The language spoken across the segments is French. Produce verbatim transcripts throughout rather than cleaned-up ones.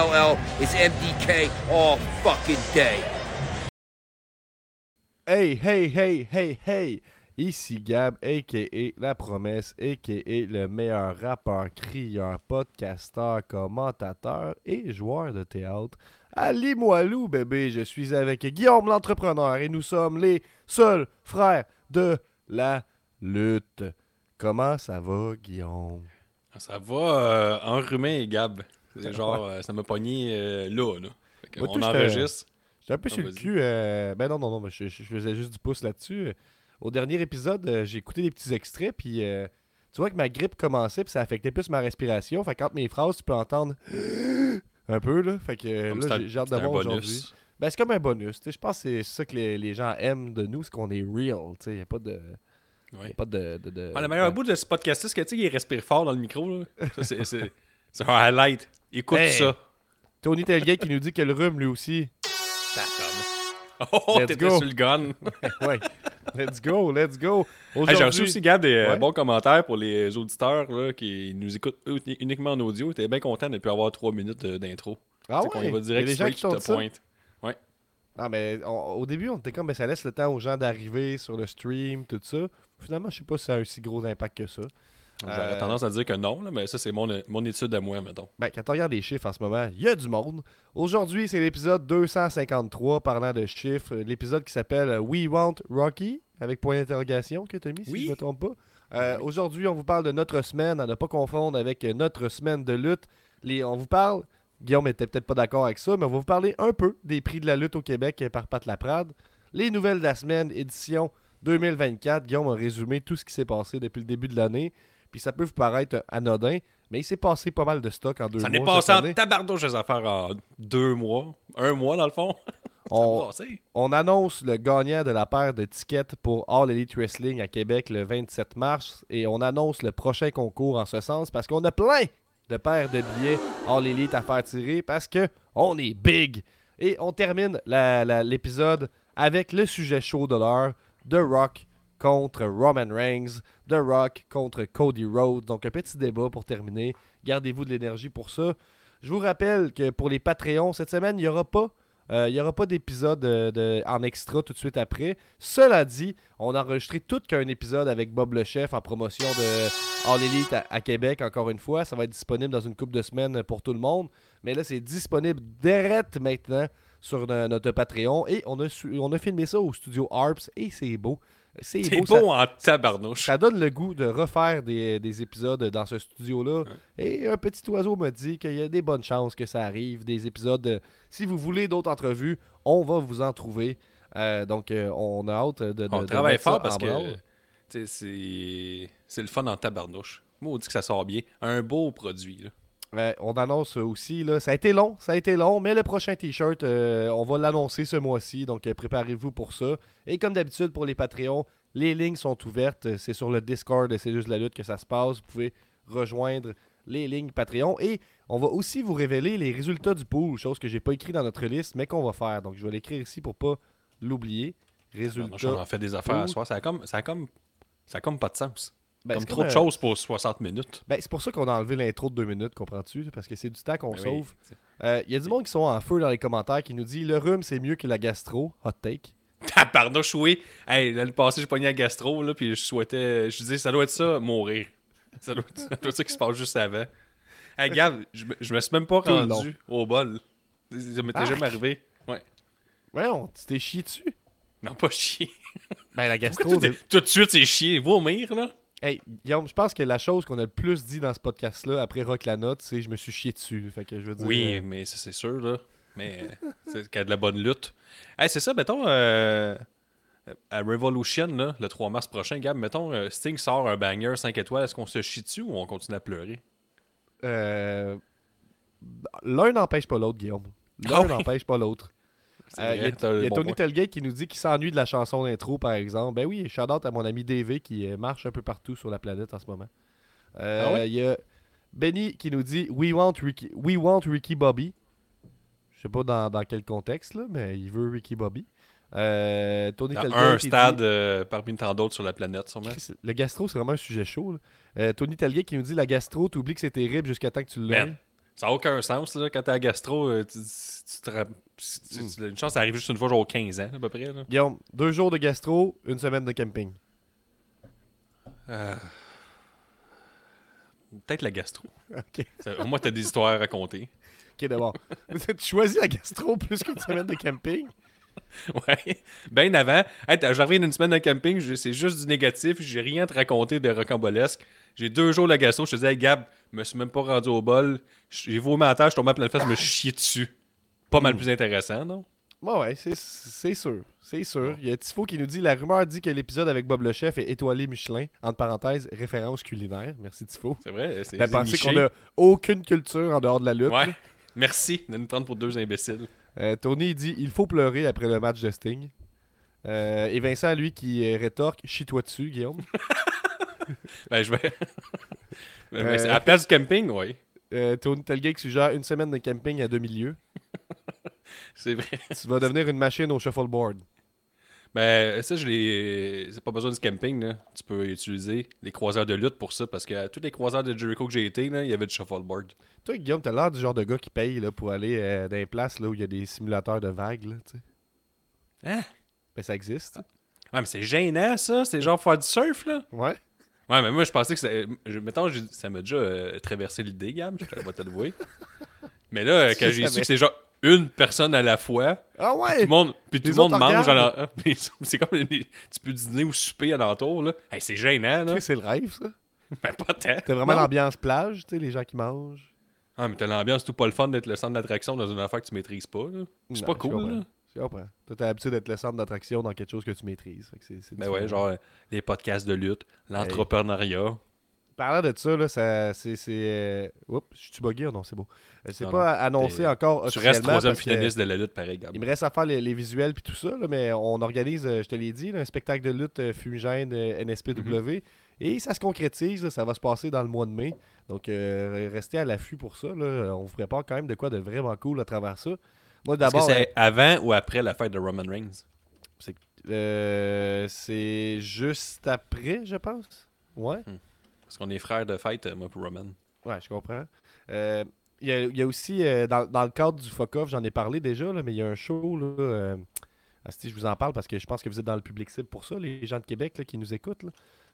M D L L is M D K all fucking day. Hey, hey, hey, hey, hey! Ici Gab, a k a. La Promesse, a k a le meilleur rappeur, crieur, podcasteur, commentateur et joueur de théâtre. À Limoilou, bébé, je suis avec Guillaume l'entrepreneur et nous sommes les seuls frères de la lutte. Comment ça va, Guillaume? Ça va euh, enrhumé, Gab. C'est genre, euh, ça m'a pogné euh, là, là. Moi, on enregistre. J'étais un peu non, sur vas-y. le cul. Euh... Ben non, non, non, mais je, je faisais juste du pouce là-dessus. Au dernier épisode, euh, j'ai écouté des petits extraits, puis euh, tu vois que ma grippe commençait, puis ça affectait plus ma respiration. Fait que entre mes phrases, tu peux entendre un peu, là. Fait que euh, là, j'ai, j'ai hâte de voir aujourd'hui. Ben, c'est comme un bonus. Je pense que c'est ça que les, les gens aiment de nous, c'est qu'on est real. Il n'y a pas de... Ouais. Pas de, de, de... Ah, le meilleur ouais. bout de ce podcast-là, c'est que tu sais, il respire fort dans le micro. Là. Ça, c'est, c'est, c'est un highlight. Écoute hey. ça. Tony Tellier qui nous dit que le rhume, lui aussi. Ça tombe. Oh, let's t'étais go. sur le gun. ouais. Let's go, let's go. Aujourd'hui... Hey, j'ai reçu aussi, Gab, des ouais. bons commentaires pour les auditeurs là, qui nous écoutent uniquement en audio. T'es bien content de ne plus avoir trois minutes d'intro. Ah ouais? On va direct les gens qui te pointent. Ouais. Ah, mais on, au début, on était comme, ben, ça laisse le temps aux gens d'arriver sur le stream, tout ça. Finalement, je sais pas si ça a un si gros impact que ça. J'aurais euh... tendance à dire que non, là, mais ça, c'est mon, mon étude à moi, mettons. Ben, quand on regarde les chiffres en ce moment, il y a du monde. Aujourd'hui, c'est l'épisode deux cent cinquante-trois, parlant de chiffres. L'épisode qui s'appelle « We Want Rocky », avec point d'interrogation que tu as mis, si oui. je ne me trompe pas. Euh, oui. Aujourd'hui, on vous parle de notre semaine, à ne pas confondre avec notre semaine de lutte. Les, on vous parle, Guillaume n'était peut-être pas d'accord avec ça, mais on va vous parler un peu des prix de la lutte au Québec par Pat Laprade. Les nouvelles de la semaine, édition deux mille vingt-quatre, Guillaume a résumé tout ce qui s'est passé depuis le début de l'année. Puis ça peut vous paraître anodin, mais il s'est passé pas mal de stock en deux ça mois. Ça n'est passé en tabardouche les affaires en deux mois. Un mois, dans le fond. on, on annonce le gagnant de la paire de tickets pour All Elite Wrestling à Québec le vingt-sept mars. Et on annonce le prochain concours en ce sens parce qu'on a plein de paires de billets All Elite à faire tirer parce qu'on est big. Et on termine la, la, l'épisode avec le sujet chaud de l'heure. The Rock contre Roman Reigns, The Rock contre Cody Rhodes. Donc, un petit débat pour terminer. Gardez-vous de l'énergie pour ça. Je vous rappelle que pour les Patreons, cette semaine, il n'y aura pas, euh, il y aura pas d'épisode de, de, en extra tout de suite après. Cela dit, on a enregistré tout qu'un épisode avec Bob Le Chef en promotion de All Elite à, à Québec, encore une fois. Ça va être disponible dans une couple de semaines pour tout le monde. Mais là, c'est disponible direct maintenant sur notre Patreon, et on a, su- on a filmé ça au studio Arps, et c'est beau. C'est, c'est beau, beau ça, en tabarnouche. Ça donne le goût de refaire des, des épisodes dans ce studio-là, ouais. et un petit oiseau m'a dit qu'il y a des bonnes chances que ça arrive, des épisodes. Si vous voulez d'autres entrevues, on va vous en trouver. Euh, donc, euh, on a hâte de, de On de travaille fort parce que c'est, c'est le fun en tabarnouche. Moi, on dit que ça sort bien. Un beau produit, là. Euh, on annonce aussi, là, ça a été long, ça a été long, mais le prochain t-shirt, euh, on va l'annoncer ce mois-ci, donc euh, préparez-vous pour ça. Et comme d'habitude pour les Patreons, les lignes sont ouvertes, c'est sur le Discord de C'est juste la lutte que ça se passe, vous pouvez rejoindre les lignes Patreon. Et on va aussi vous révéler les résultats du pool, chose que j'ai pas écrit dans notre liste, mais qu'on va faire, donc je vais l'écrire ici pour pas l'oublier. Résultats. Non, non, on en fait des affaires à soir, ça a comme, ça a comme, ça a comme pas de sens. Ben, comme, comme trop un... de choses pour soixante minutes. Ben, c'est pour ça qu'on a enlevé l'intro de deux minutes, comprends-tu? Parce que c'est du temps qu'on ben sauve. Il oui. euh, y a du monde qui sont en feu dans les commentaires qui nous dit « Le rhume, c'est mieux que la gastro. » Hot take. Tabarnouche, oui. Hey, l'année passée, j'ai pogné la gastro, là, puis je souhaitais... Je disais, ça doit être ça, mourir. Ça doit être ça, doit être ça qui se passe juste avant. Hey, Gab, je, je me suis même pas rendu long. au bol. Ça m'était Arc. jamais arrivé. Ouais. Ouais, on, tu t'es chié dessus? Non, pas chié. Ben, la gastro... Tout, tout de suite, c'est chié. Vomir, là. Hey, Guillaume, je pense que la chose qu'on a le plus dit dans ce podcast-là, après Rock la Note, c'est « je me suis chié dessus ». Fait que je veux dire... Oui, mais ça, c'est sûr, là. Mais c'est qu'il y a de la bonne lutte. Hey, c'est ça, mettons, euh, à Revolution, là, le trois mars prochain, Gab, mettons, euh, Sting sort un banger cinq étoiles, est-ce qu'on se chie dessus ou on continue à pleurer? Euh, l'un n'empêche pas l'autre, Guillaume. L'un n'empêche pas l'autre. Il euh, y a, t- y a bon Tony Telgate qui nous dit qu'il s'ennuie de la chanson d'intro, par exemple. Ben oui, shout out à mon ami D V qui marche un peu partout sur la planète en ce moment. Euh, ah il oui? y a Benny qui nous dit We want Ricky, We want Ricky Bobby. Je sais pas dans, dans quel contexte, là, mais il veut Ricky Bobby. Euh, Tony Telgate un stade dit, euh, parmi tant d'autres sur la planète, sûrement. Le gastro, c'est vraiment un sujet chaud. Euh, Tony Telgate qui nous dit la gastro, t'oublies que c'est terrible jusqu'à temps que tu l'aies. Ça n'a aucun sens, là, quand t'es à gastro, tu, tu, te, tu, tu, tu une chance, ça arrive juste une fois, genre quinze ans, à peu près. Là. Guillaume, deux jours de gastro, une semaine de camping. Euh... Peut-être la gastro. Okay. Au moins, t'as des histoires à raconter. Ok, d'abord. Tu choisis la gastro plus qu'une semaine de camping? Ouais. Ben avant, hey, je reviens d'une semaine de camping, c'est juste du négatif, j'ai rien à te raconter de rocambolesque. J'ai deux jours de gastro, je te disais, hey, Gab, je me suis même pas rendu au bol. J'ai vomi à terre, je suis tombé à plein de fesses, je me chiais dessus. Pas mal plus intéressant, non? Ouais, ouais, c'est, c'est sûr. C'est sûr. Il y a Tifo qui nous dit, la rumeur dit que l'épisode avec Bob le Chef est étoilé Michelin. Entre parenthèses, référence culinaire. Merci Tifo. C'est vrai. C'est, ben, pensez qu'on a aucune culture en dehors de la lutte. Ouais. Merci de nous prendre pour deux imbéciles. Euh, Tony, il dit, il faut pleurer après le match de Sting. Euh, et Vincent, lui, qui rétorque, chie-toi dessus, Guillaume. Ben, je vais... Ben, euh, à la place du camping, oui. Euh, Tony Telgay qui suggère une semaine de camping à demi-lieu. C'est vrai. Tu vas devenir une machine au shuffleboard. Ben, ça, je l'ai... C'est pas besoin du camping, là. Tu peux utiliser les croiseurs de lutte pour ça, parce que à tous les croiseurs de Jericho que j'ai été, là, il y avait du shuffleboard. Toi, Guillaume, t'as l'air du genre de gars qui paye là, pour aller euh, dans les places là, où il y a des simulateurs de vagues, là, tu sais. Hein? Ben, ça existe. Ouais, mais c'est gênant, ça. C'est genre faire du surf, là. Ouais. Ouais, mais moi, je pensais que ça... Je, mettons, je, ça m'a déjà euh, traversé l'idée, Gab, je vais te l'avouer. Mais là, euh, quand j'ai su que c'est genre une personne à la fois, ah ouais, puis tout le monde, puis tout le monde mange. Genre, c'est comme les, tu peux dîner ou souper alentour, là. Hey, c'est gênant, là. C'est le rêve, ça. Ben, pas tant. T'as vraiment non. L'ambiance plage, tu sais, les gens qui mangent. Ah, mais t'as l'ambiance tout pas le fun d'être le centre d'attraction dans une affaire que tu maîtrises pas, là. C'est non, pas cool, là. Je comprends. Toi, t'as l'habitude d'être le centre d'attraction dans quelque chose que tu maîtrises. Fait que c'est, c'est ben ouais, genre les podcasts de lutte, l'entrepreneuriat. Hey. Parlant de ça, là, ça, c'est... c'est euh... Oups, je suis bugué ou non? C'est beau. C'est non, pas non, annoncé encore officiellement. Tu restes troisième finaliste de la lutte, pareil. Gab. Il me reste à faire les, les visuels puis tout ça, là, mais on organise, je te l'ai dit, là, un spectacle de lutte fumigène N S P W. Mm-hmm. Et ça se concrétise, là, ça va se passer dans le mois de mai. Donc, euh, restez à l'affût pour ça. Là. On vous prépare quand même de quoi de vraiment cool à travers ça. Moi, d'abord, est-ce que c'est euh, avant ou après la fête de Roman Reigns? C'est, euh, c'est juste après, je pense. Ouais. Hmm. Parce qu'on est frères de fête, moi, pour Roman. Ouais, je comprends. Il euh, y, y a aussi, euh, dans, dans le cadre du fuck-off, j'en ai parlé déjà, là, mais il y a un show, là, euh, si je vous en parle parce que je pense que vous êtes dans le public cible pour ça, les gens de Québec là, qui nous écoutent. Là.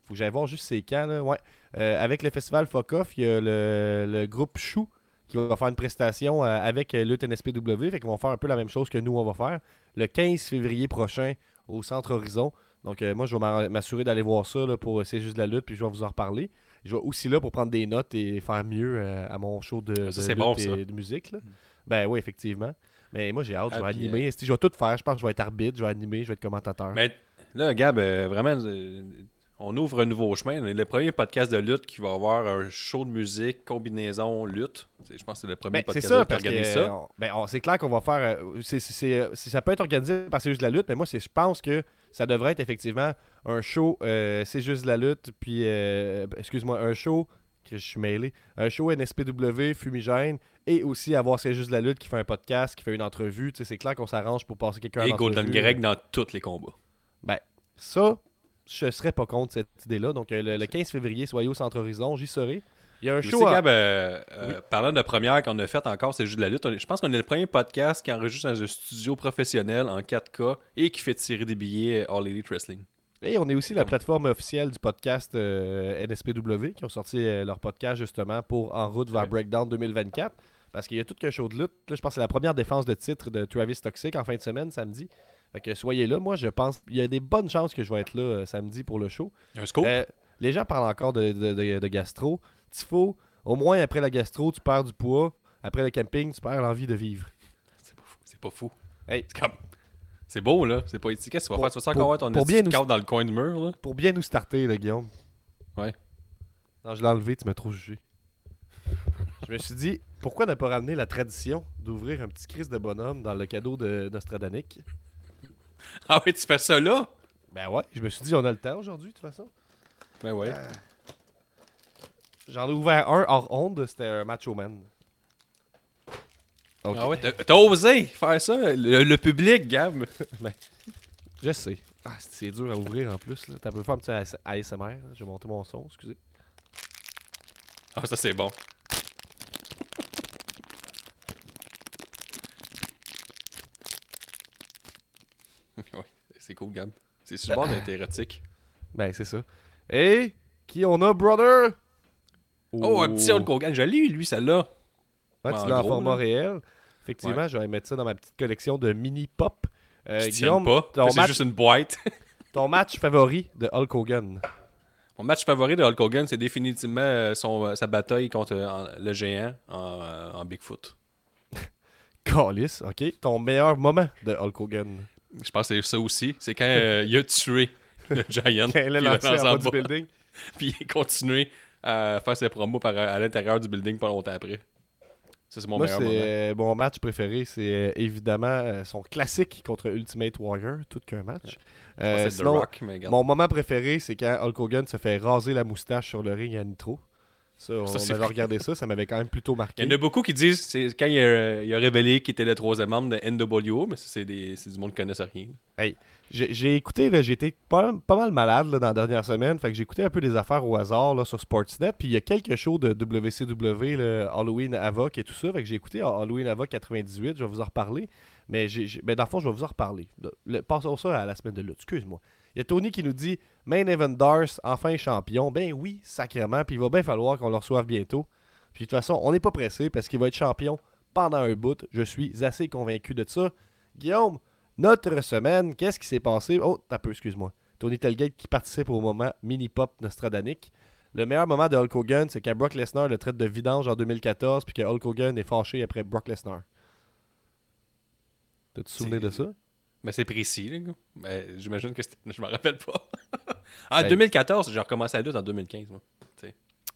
Faut que j'aille voir juste ces camps. Là. Ouais. Euh, avec le festival fuck-off, il y a le, le groupe Chou qui va faire une prestation avec le N S P W. Fait qu'ils vont faire un peu la même chose que nous, on va faire le quinze février prochain au Centre Horizon. Donc, euh, moi, je vais m'assurer d'aller voir ça là, pour C'est juste de la lutte, puis je vais vous en reparler. Je vais aussi là pour prendre des notes et faire mieux euh, à mon show de, de, ça, lutte bon, et de musique. Là. Ben oui, effectivement. Mais moi, j'ai hâte, je vais ah, animer. Euh... Je vais tout faire. Je pense que je vais être arbitre, je vais animer, je vais être commentateur. Mais là, Gab, euh, vraiment... Euh... On ouvre un nouveau chemin. Le premier podcast de lutte qui va avoir un show de musique, combinaison, lutte. Je pense que c'est le premier ben, podcast ça, de lutte qui a organisé ça. On, ben on, c'est clair qu'on va faire... C'est, c'est, c'est, ça peut être organisé par C'est juste de la lutte, mais moi, c'est, je pense que ça devrait être effectivement un show euh, C'est juste de la lutte, puis... Euh, excuse-moi, un show... que je suis mêlé. Un show N S P W, fumigène, et aussi avoir C'est juste de la lutte qui fait un podcast, qui fait une entrevue. T'sais, c'est clair qu'on s'arrange pour passer quelqu'un à l'entrevue. Et Golden Greg dans tous les combats. Ben, ça... Je serais pas contre cette idée-là. Donc, le, le quinze février, soyez au Centre Horizon, j'y serai. Il y a un show. À... Euh, euh, oui. Parlant de première qu'on a faite encore, C'est juste de la lutte. On est, je pense qu'on est le premier podcast qui enregistre dans un studio professionnel en quatre K et qui fait tirer des billets All Elite Wrestling. Et on est aussi la plateforme officielle du podcast euh, N S P W qui ont sorti euh, leur podcast justement pour En route vers ouais. Breakdown deux mille vingt-quatre. Parce qu'il y a tout qu'un show de lutte. Là, je pense que c'est la première défense de titre de Travis Toxic en fin de semaine, samedi. Fait que soyez là, moi je pense, il y a des bonnes chances que je vais être là euh, samedi pour le show. Un scoop. Euh, les gens parlent encore de, de, de, de gastro. Tifo, au moins après la gastro, tu perds du poids. Après le camping, tu perds l'envie de vivre. C'est pas fou. C'est pas fou. Hey. C'est, comme... c'est beau là, c'est pas étiquette. Tu vas pour, faire ça encore ton petit nous... cadre dans le coin du mur. Là. Pour bien nous starter, là, Guillaume. Ouais. Non, je l'ai enlevé, tu m'as trop jugé. Je me suis dit, pourquoi ne pas ramener la tradition d'ouvrir un petit Christ de bonhomme dans le cadeau de Nostradanic? Ah oui, tu fais ça là? Ben ouais, je me suis dit, on a le temps aujourd'hui, de toute façon. Ben ouais. Euh, j'en ai ouvert un hors onde, c'était un Macho Man. Okay. Ah ouais, t'as, t'as osé faire ça, le, le public, Gab. Ben, je sais. Ah, c'est dur à ouvrir en plus. Là. T'as pu faire un petit A S M R, là. Je vais monter mon son, excusez. Ah, ça c'est bon. C'est cool, Gab. C'est super bon d'être érotique. Ben, c'est ça. Et qui on a, brother? Oh, oh un petit Hulk Hogan. Je l'ai eu, lui, celle-là. Ouais, ben, tu l'as en format là. Réel. Effectivement, ouais. Je vais mettre ça dans ma petite collection de mini-pop. Euh, Guillaume, pas. Ton c'est match... juste une boîte. Ton match favori de Hulk Hogan? Mon match favori de Hulk Hogan, c'est définitivement son, sa bataille contre le géant en, en Bigfoot. Calice, ok. Ton meilleur moment de Hulk Hogan? Je pense que c'est ça aussi. C'est quand euh, il a tué le Giant. Quand il a lancé en bas du building. Puis il a continué à faire ses promos par, à l'intérieur du building pas longtemps après. Ça, c'est mon Moi, meilleur c'est, moment. Mon match préféré, c'est évidemment son classique contre Ultimate Warrior. Tout qu'un match. Ouais. Euh, Moi, c'est sinon, The Rock, mais mon moment préféré, c'est quand Hulk Hogan se fait raser la moustache sur le ring à Nitro. Ça, on ça, avait regardé ça, ça m'avait quand même plutôt marqué. Il y en a beaucoup qui disent, c'est quand il a, il a révélé qu'il était le troisième membre de N W O, mais ça, c'est, des, c'est du monde qui ne connaît rien. Hey, j'ai, j'ai écouté, là, j'ai été pas, pas mal malade là, dans la dernière semaine, fait que j'ai écouté un peu des affaires au hasard là, sur Sportsnet, puis il y a quelques shows de W C W, le Halloween Havoc et tout ça, fait que j'ai écouté Halloween Havoc quatre-vingt-dix-huit, je vais vous en reparler, mais, j'ai, j'ai, mais dans le fond, je vais vous en reparler. Le, passons ça à la semaine de lutte, excuse-moi. Il y a Tony qui nous dit « Main Event Dars, enfin champion. » Ben oui, sacrément. Puis il va bien falloir qu'on le reçoive bientôt. Puis de toute façon, on n'est pas pressé parce qu'il va être champion pendant un bout. Je suis assez convaincu de ça. Guillaume, notre semaine, qu'est-ce qui s'est passé? Oh, t'as peu, excuse-moi. Tony Telgate qui participe au moment mini-pop nostradanique. Le meilleur moment de Hulk Hogan, c'est quand Brock Lesnar le traite de vidange en deux mille quatorze puis que Hulk Hogan est fâché après Brock Lesnar. T'as-tu souvenir de ça? Mais c'est précis, là. Mais j'imagine que c'était... je m'en rappelle pas. En ouais. deux mille quatorze, j'ai recommencé à lutte en deux mille quinze. Moi.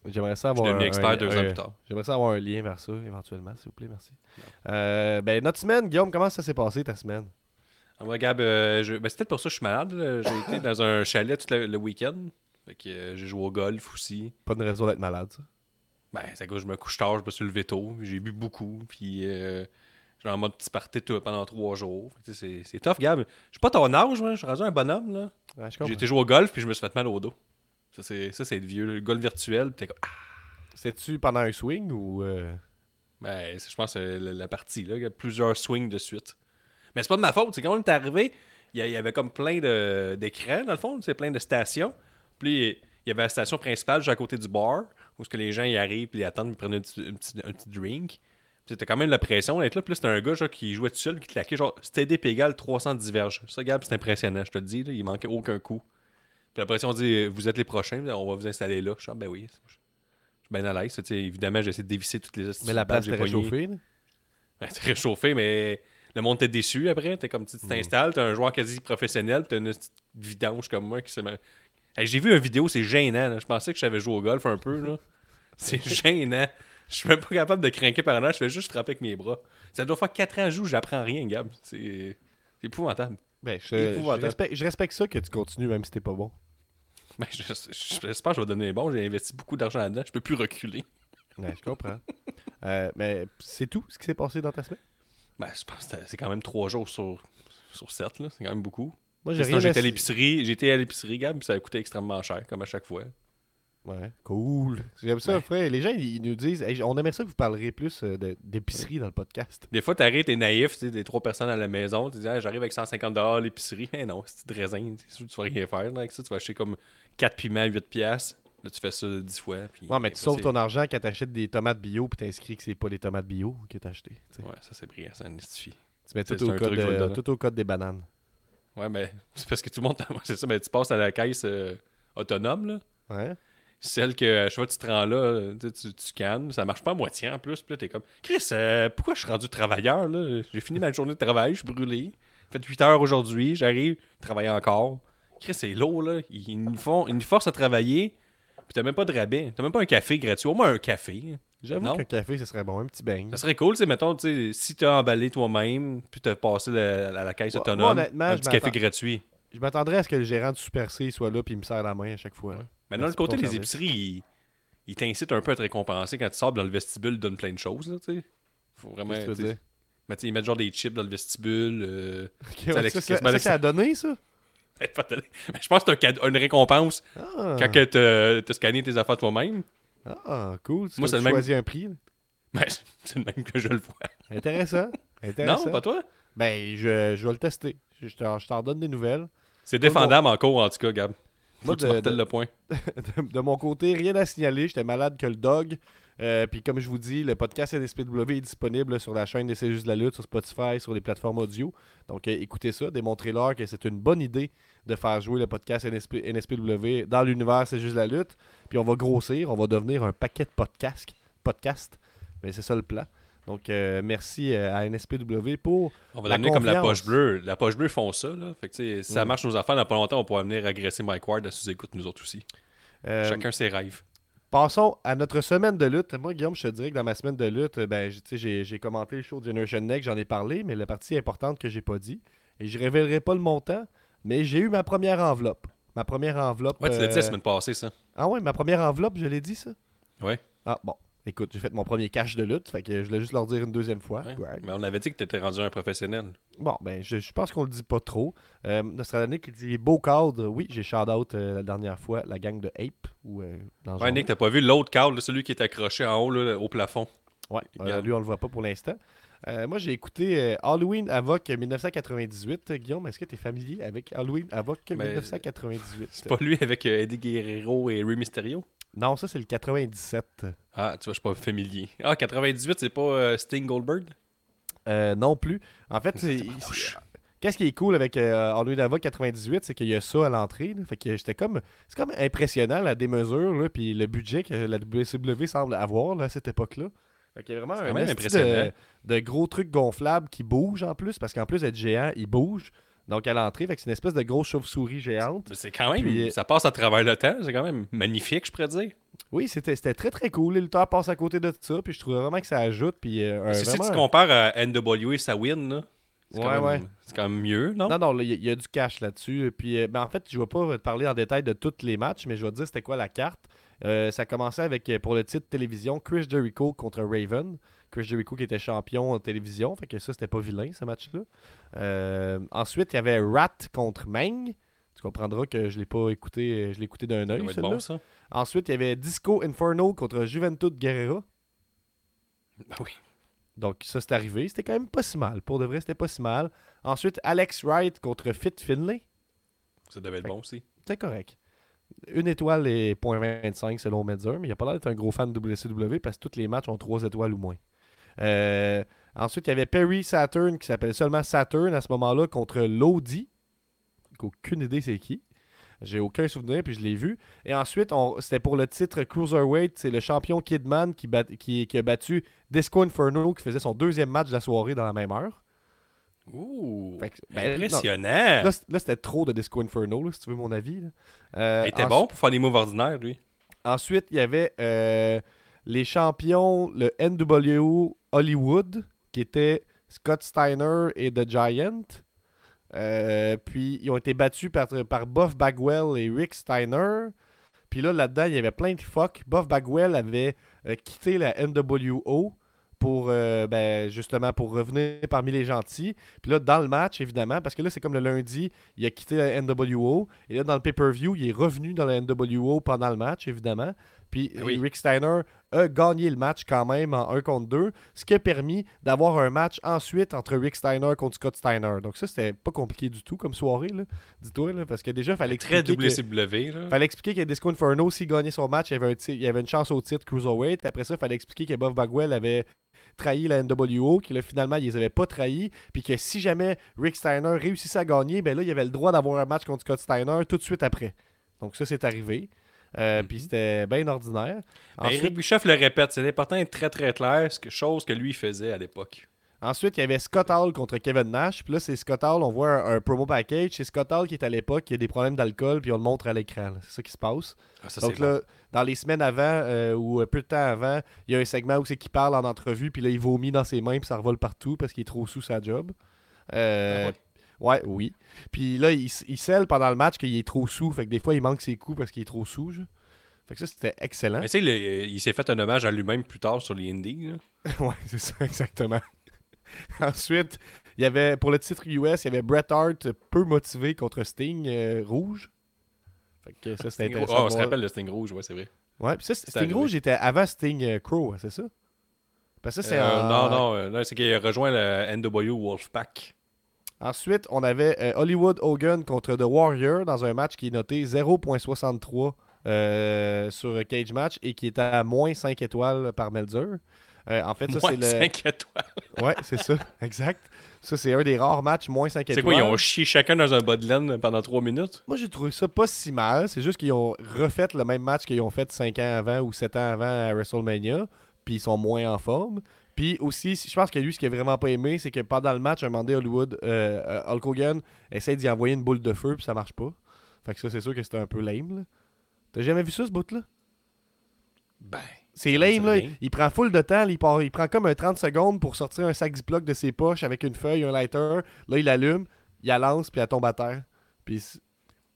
J'aimerais ça avoir je suis devenu expert un, deux un, ans plus tard. J'aimerais ça avoir un lien vers ça, éventuellement, s'il vous plaît, merci. Euh, ben, notre semaine, Guillaume, comment ça s'est passé, ta semaine? Ah, moi, Gab, euh, je... ben, c'est peut-être pour ça que je suis malade. Là. J'ai été dans un chalet tout le, le week-end. Fait que, euh, j'ai joué au golf aussi. Pas de raison d'être malade, ça? Ben, c'est que je me couche tard, je me suis levé tôt. J'ai bu beaucoup, puis... Euh... Je suis en mode petit party tout, pendant trois jours. Tu sais, c'est, c'est tough, Gab. Je suis pas ton âge, hein. Je suis rendu un bonhomme. Là. Ouais, j'ai été jouer au golf puis je me suis fait mal au dos. Ça, c'est, ça, c'est le vieux. Le golf virtuel. T'es comme... ah! C'était-tu pendant un swing ou. Euh... Ben, je pense que c'est la, la partie. Là. Il y a plusieurs swings de suite. Mais c'est pas de ma faute. C'est quand on est arrivé, il y avait comme plein de, d'écrans, dans le fond. C'est plein de stations. Puis il y avait la station principale juste à côté du bar où que les gens y arrivent puis ils attendent, ils prennent un petit, un petit, un petit drink. C'était quand même la pression d'être là. Puis là, c'était un gars genre, qui jouait tout seul, qui claquait genre T D P égale trois cents diverges. Ça, Gab, c'est impressionnant, je te le dis. Là, il manquait aucun coup. Puis après, on dit vous êtes les prochains, on va vous installer là. Je suis ben oui. Je suis bien à l'aise. T'sais, évidemment, j'essaie de dévisser toutes les astuces. Mais la place, c'était réchauffé. Ben, c'était réchauffé, mais le monde était déçu après. T'es comme, tu t'installes, t'es un joueur quasi professionnel, t'as une petite vidange comme moi qui se. Hey, j'ai vu une vidéo, c'est gênant. Là. Je pensais que je savais jouer au golf un peu. Là. C'est gênant. Je suis même pas capable de craquer par là, je fais juste frapper avec mes bras. Ça doit faire quatre ans que je joue, j'apprends rien, Gab. C'est, c'est épouvantable. Ben, je, c'est épouvantable. Je, respecte, je respecte ça que tu continues, même si t'es pas bon. Ben, je, je, j'espère que je vais donner bon. J'ai investi beaucoup d'argent là-dedans, je peux plus reculer. Ouais, je comprends. euh, mais c'est tout ce qui s'est passé dans ta semaine? Ben, je pense que c'est quand même trois jours sur, sur sept, là. C'est quand même beaucoup. Moi, j'ai rien j'étais, à l'épicerie, j'étais à l'épicerie, Gab, puis ça a coûté extrêmement cher, comme à chaque fois. Ouais, cool. J'aime ça, ouais. Frère. Les gens, ils nous disent hey, on aimerait ça que vous parleriez plus de, d'épicerie dans le podcast. Des fois, t'arrives, t'es naïf, tu sais, des trois personnes à la maison, tu dis hey, j'arrive avec cent cinquante dollars l'épicerie. Mais hey, non, c'est de raisin, c'est sûr que tu vas rien faire. Là, avec ça, tu vas acheter comme quatre piments à huit piastres. Là, tu fais ça dix fois. Puis, ouais, mais tu sauves ton argent quand t'achètes des tomates bio puis t'inscris que c'est pas des tomates bio que t'as acheté. T'sais. Ouais, ça, c'est brillant, ça mystifie. Tu mets tout, tout, au code, euh, tout au code des bananes. Ouais, mais c'est parce que tout le monde, c'est ça, mais tu passes à la caisse euh, autonome, là. Ouais. Celle que, je vois, tu te rends là, tu, tu, tu cannes, ça marche pas à moitié en plus. Puis là, t'es comme, Chris, euh, pourquoi je suis rendu travailleur, là? J'ai fini ma journée de travail, je suis brûlé. Fait huit heures aujourd'hui, j'arrive, travaille encore. Chris, c'est lourd, là. Ils nous font, ils nous forcent à travailler, puis t'as même pas de rabais. T'as même pas un café gratuit, au moins un café. J'avoue non? qu'un café, ce serait bon, un petit bang. Ça serait cool, tu sais, mettons, tu sais, si t'as emballé toi-même, puis t'as passé à la, la, la caisse ouais, autonome, moi, un petit café gratuit. Je m'attendrais à ce que le gérant du Super C soit là, puis il me serre la main à chaque fois. Ouais. Mais d'un côté, les épiceries, ils, ils t'incitent un peu à te récompenser quand tu sors dans le vestibule, ils donnent plein de choses. Là, t'sais. Faut vraiment. T'sais, t'sais, mais t'sais, ils mettent genre des chips dans le vestibule. Euh, okay, ouais, ça, c'est ça à donner, ça? Je pense que c'est un, une récompense ah. quand tu as scanné tes affaires toi-même. Ah, cool. C'est Moi, c'est tu même... choisis un prix. Ben, c'est le même que je le vois. Intéressant. Intéressant. Non, pas toi? Ben, je, je vais le tester. Je, je t'en donne des nouvelles. C'est défendable en cours, en tout cas, Gab. Moi, de, de, le point. De, de mon côté, rien à signaler. J'étais malade que le dog. Euh, puis comme je vous dis, le podcast N S P W est disponible sur la chaîne des C'est juste de la lutte, sur Spotify, sur les plateformes audio. Donc euh, écoutez ça, démontrez-leur que c'est une bonne idée de faire jouer le podcast N S P, N S P W dans l'univers C'est juste de la lutte. Puis on va grossir, on va devenir un paquet de podcasts. Podcast, mais c'est ça le plan. Donc euh, merci à N S P W pour on va l'amener la comme la poche bleue. La poche bleue font ça, là. Fait que, si ça marche nos affaires, dans pas longtemps, on pourra venir agresser Mike Ward à sous-écoute nous autres aussi. Euh... Chacun ses rêves. Passons à notre semaine de lutte. Moi, Guillaume, je te dirais que dans ma semaine de lutte, ben, j'ai, j'ai commenté le show de Generation Next, j'en ai parlé, mais la partie importante que j'ai pas dit, et je révélerai pas le montant, mais j'ai eu ma première enveloppe. Ma première enveloppe... Ouais, tu l'as euh... dit la semaine passée, ça. Ah ouais, ma première enveloppe, je l'ai dit, ça? Ouais. Ah, bon. Écoute, j'ai fait mon premier cash de lutte, fait que je voulais juste leur dire une deuxième fois. Ouais, ouais. Mais on avait dit que tu étais rendu un professionnel. Bon, ben je, je pense qu'on le dit pas trop. Euh, Nostra Nick qui dit beau cadre. Oui, j'ai shout-out euh, la dernière fois, la gang de Ape. Ou, euh, dans ouais, Nick, t'as pas vu l'autre cadre, là, celui qui est accroché en haut, là, au plafond. Ouais, euh, lui, on le voit pas pour l'instant. Euh, moi, j'ai écouté euh, Halloween Havoc dix-neuf cent quatre-vingt-dix-huit. Guillaume, est-ce que tu es familier avec Halloween Havoc dix-neuf cent quatre-vingt-dix-huit? C'est pas lui avec euh, Eddie Guerrero et Rey Mysterio? Non, ça, c'est le quatre-vingt-dix-sept. Ah, tu vois, je suis pas familier. Ah, quatre-vingt-dix-huit, c'est pas euh, Sting Goldberg? Euh, non plus. En fait, c'est... c'est... qu'est-ce qui est cool avec euh, Halloween Havoc quatre-vingt-dix-huit, c'est qu'il y a ça à l'entrée. Là. Fait que j'étais comme... C'est comme impressionnant, la démesure, là, puis le budget que la W C W semble avoir là, à cette époque-là. Fait qu'il y a vraiment un impressionnant de, de gros trucs gonflables qui bougent en plus, parce qu'en plus d'être géant, ils bougent. Donc, à l'entrée, fait que c'est une espèce de grosse chauve-souris géante. C'est quand même... Puis, ça passe à travers le temps. C'est quand même magnifique, je pourrais dire. Oui, c'était, c'était très, très cool. Les lutteurs passent à côté de tout ça. Puis je trouve vraiment que ça ajoute. Puis, euh, un, si, vraiment... si tu compares à N W A et sa win, là, c'est, ouais, quand même, ouais. c'est quand même mieux, non? Non, non, il y, y a du cash là-dessus. Puis, euh, ben, en fait, je ne vais pas te parler en détail de tous les matchs, mais je vais te dire c'était quoi la carte. Euh, ça commençait avec, pour le titre télévision, Chris Jericho contre Raven. Chris Jericho qui était champion en télévision. Fait que ça, c'était pas vilain, ce match-là. Euh, ensuite, il y avait Rat contre Meng. Tu comprendras que je l'ai pas écouté. Je l'ai écouté d'un œil, celui-là. Bon, ça. Ensuite, il y avait Disco Inferno contre Juventud Guerrera. Ben oui. Donc, ça, c'est arrivé. C'était quand même pas si mal. Pour de vrai, c'était pas si mal. Ensuite, Alex Wright contre Fit Finlay. Ça devait être fait bon aussi. C'est correct. Une étoile et zéro virgule vingt-cinq selon Metzger, mais il a pas l'air d'être un gros fan de W C W parce que tous les matchs ont trois étoiles ou moins. Euh, ensuite, il y avait Perry Saturn qui s'appelle seulement Saturn à ce moment-là contre Lodi. J'ai aucune idée c'est qui. J'ai aucun souvenir, puis je l'ai vu. Et ensuite, on, c'était pour le titre Cruiserweight. C'est le champion Kidman qui, bat, qui, qui a battu Disco Inferno qui faisait son deuxième match de la soirée dans la même heure. Ouh! Que, ben, impressionnant! Non, là, là, c'était trop de Disco Inferno, là, si tu veux mon avis. Euh, il était ensuite, bon pour faire des moves ordinaires, lui. Ensuite, il y avait euh, les champions, le N W O Hollywood, qui était Scott Steiner et The Giant. Euh, puis, ils ont été battus par, par Buff Bagwell et Rick Steiner. Puis là, là-dedans, il y avait plein de fuck. Buff Bagwell avait euh, quitté la N W O pour, euh, ben, justement, pour revenir parmi les gentils. Puis là, dans le match, évidemment, parce que là, c'est comme le lundi, il a quitté la N W O. Et là, dans le pay-per-view, il est revenu dans la N W O pendant le match, évidemment. Puis oui. Rick Steiner a gagné le match quand même en un contre deux, ce qui a permis d'avoir un match ensuite entre Rick Steiner contre Scott Steiner. Donc ça, c'était pas compliqué du tout comme soirée, là. Dis-toi, là, parce que déjà, il fallait expliquer W C W, que... là. Fallait expliquer que Disco Inferno, s'il gagnait son match, il y avait, un t- il y avait une chance au titre Cruiserweight. Après ça, il fallait expliquer que Buff Bagwell avait trahi la N W O, que là, finalement, ils les avaient pas trahis, puis que si jamais Rick Steiner réussissait à gagner, ben là, il avait le droit d'avoir un match contre Scott Steiner tout de suite après. Donc ça, c'est arrivé. Euh, mm-hmm. Puis c'était bien ordinaire. Ensuite, Eric Bischoff le répète, c'est important d'être très très clair, ce que, chose que lui faisait à l'époque. Ensuite, il y avait Scott Hall contre Kevin Nash. Puis là, c'est Scott Hall, on voit un, un promo package. C'est Scott Hall qui est à l'époque, qui a des problèmes d'alcool, puis on le montre à l'écran. Là. C'est ça qui se passe. Ah, ça, donc là, bon. Dans les semaines avant, euh, ou peu de temps avant, il y a un segment où c'est qu'il parle en entrevue, puis là, il vomit dans ses mains, puis ça revole partout parce qu'il est trop sous sa job. Euh, ah ouais. Ouais, oui. Puis là, il, il scelle pendant le match qu'il est trop sous. Fait que des fois, il manque ses coups parce qu'il est trop sous. Je. Fait que ça, c'était excellent. Mais tu sais, le, il s'est fait un hommage à lui-même plus tard sur les Indies. Ouais, c'est ça, exactement. Ensuite, il y avait, pour le titre U S, il y avait Bret Hart peu motivé contre Sting euh, rouge. Fait que ça, c'était intéressant. Oh, on se rappelle le Sting rouge, ouais, c'est vrai. Ouais, puis ça, c'est Sting rouge était avant Sting euh, Crow, c'est ça? Parce que ça, c'est euh, un... Non, non, euh, non, c'est qu'il a rejoint le N W O Wolfpack. Ensuite, on avait euh, Hollywood Hogan contre The Warrior dans un match qui est noté zéro virgule soixante-trois euh, sur Cage Match et qui est à moins cinq étoiles par Meltzer. Euh, en fait, ça, moins c'est cinq le... étoiles. Ouais, c'est ça, exact. Ça, c'est un des rares matchs moins cinq étoiles. C'est quoi, ils ont chié chacun dans un bas de laine pendant trois minutes? Moi, j'ai trouvé ça pas si mal. C'est juste qu'ils ont refait le même match qu'ils ont fait cinq ans avant ou sept ans avant à WrestleMania. Puis ils sont moins en forme. Puis aussi, je pense que lui, ce qu'il n'a vraiment pas aimé, c'est que pendant le match, à un moment donné, Hollywood, euh, Hulk Hogan essaie d'y envoyer une boule de feu, puis ça marche pas. Fait que ça, c'est sûr que c'était un peu lame, là. T'as jamais vu ça, ce bout-là? Ben... C'est lame, là. Il prend full de temps. Il, part, il prend comme un trente secondes pour sortir un sac Ziploc de ses poches avec une feuille, un lighter. Là, il allume, il la lance, puis elle tombe à terre. Puis,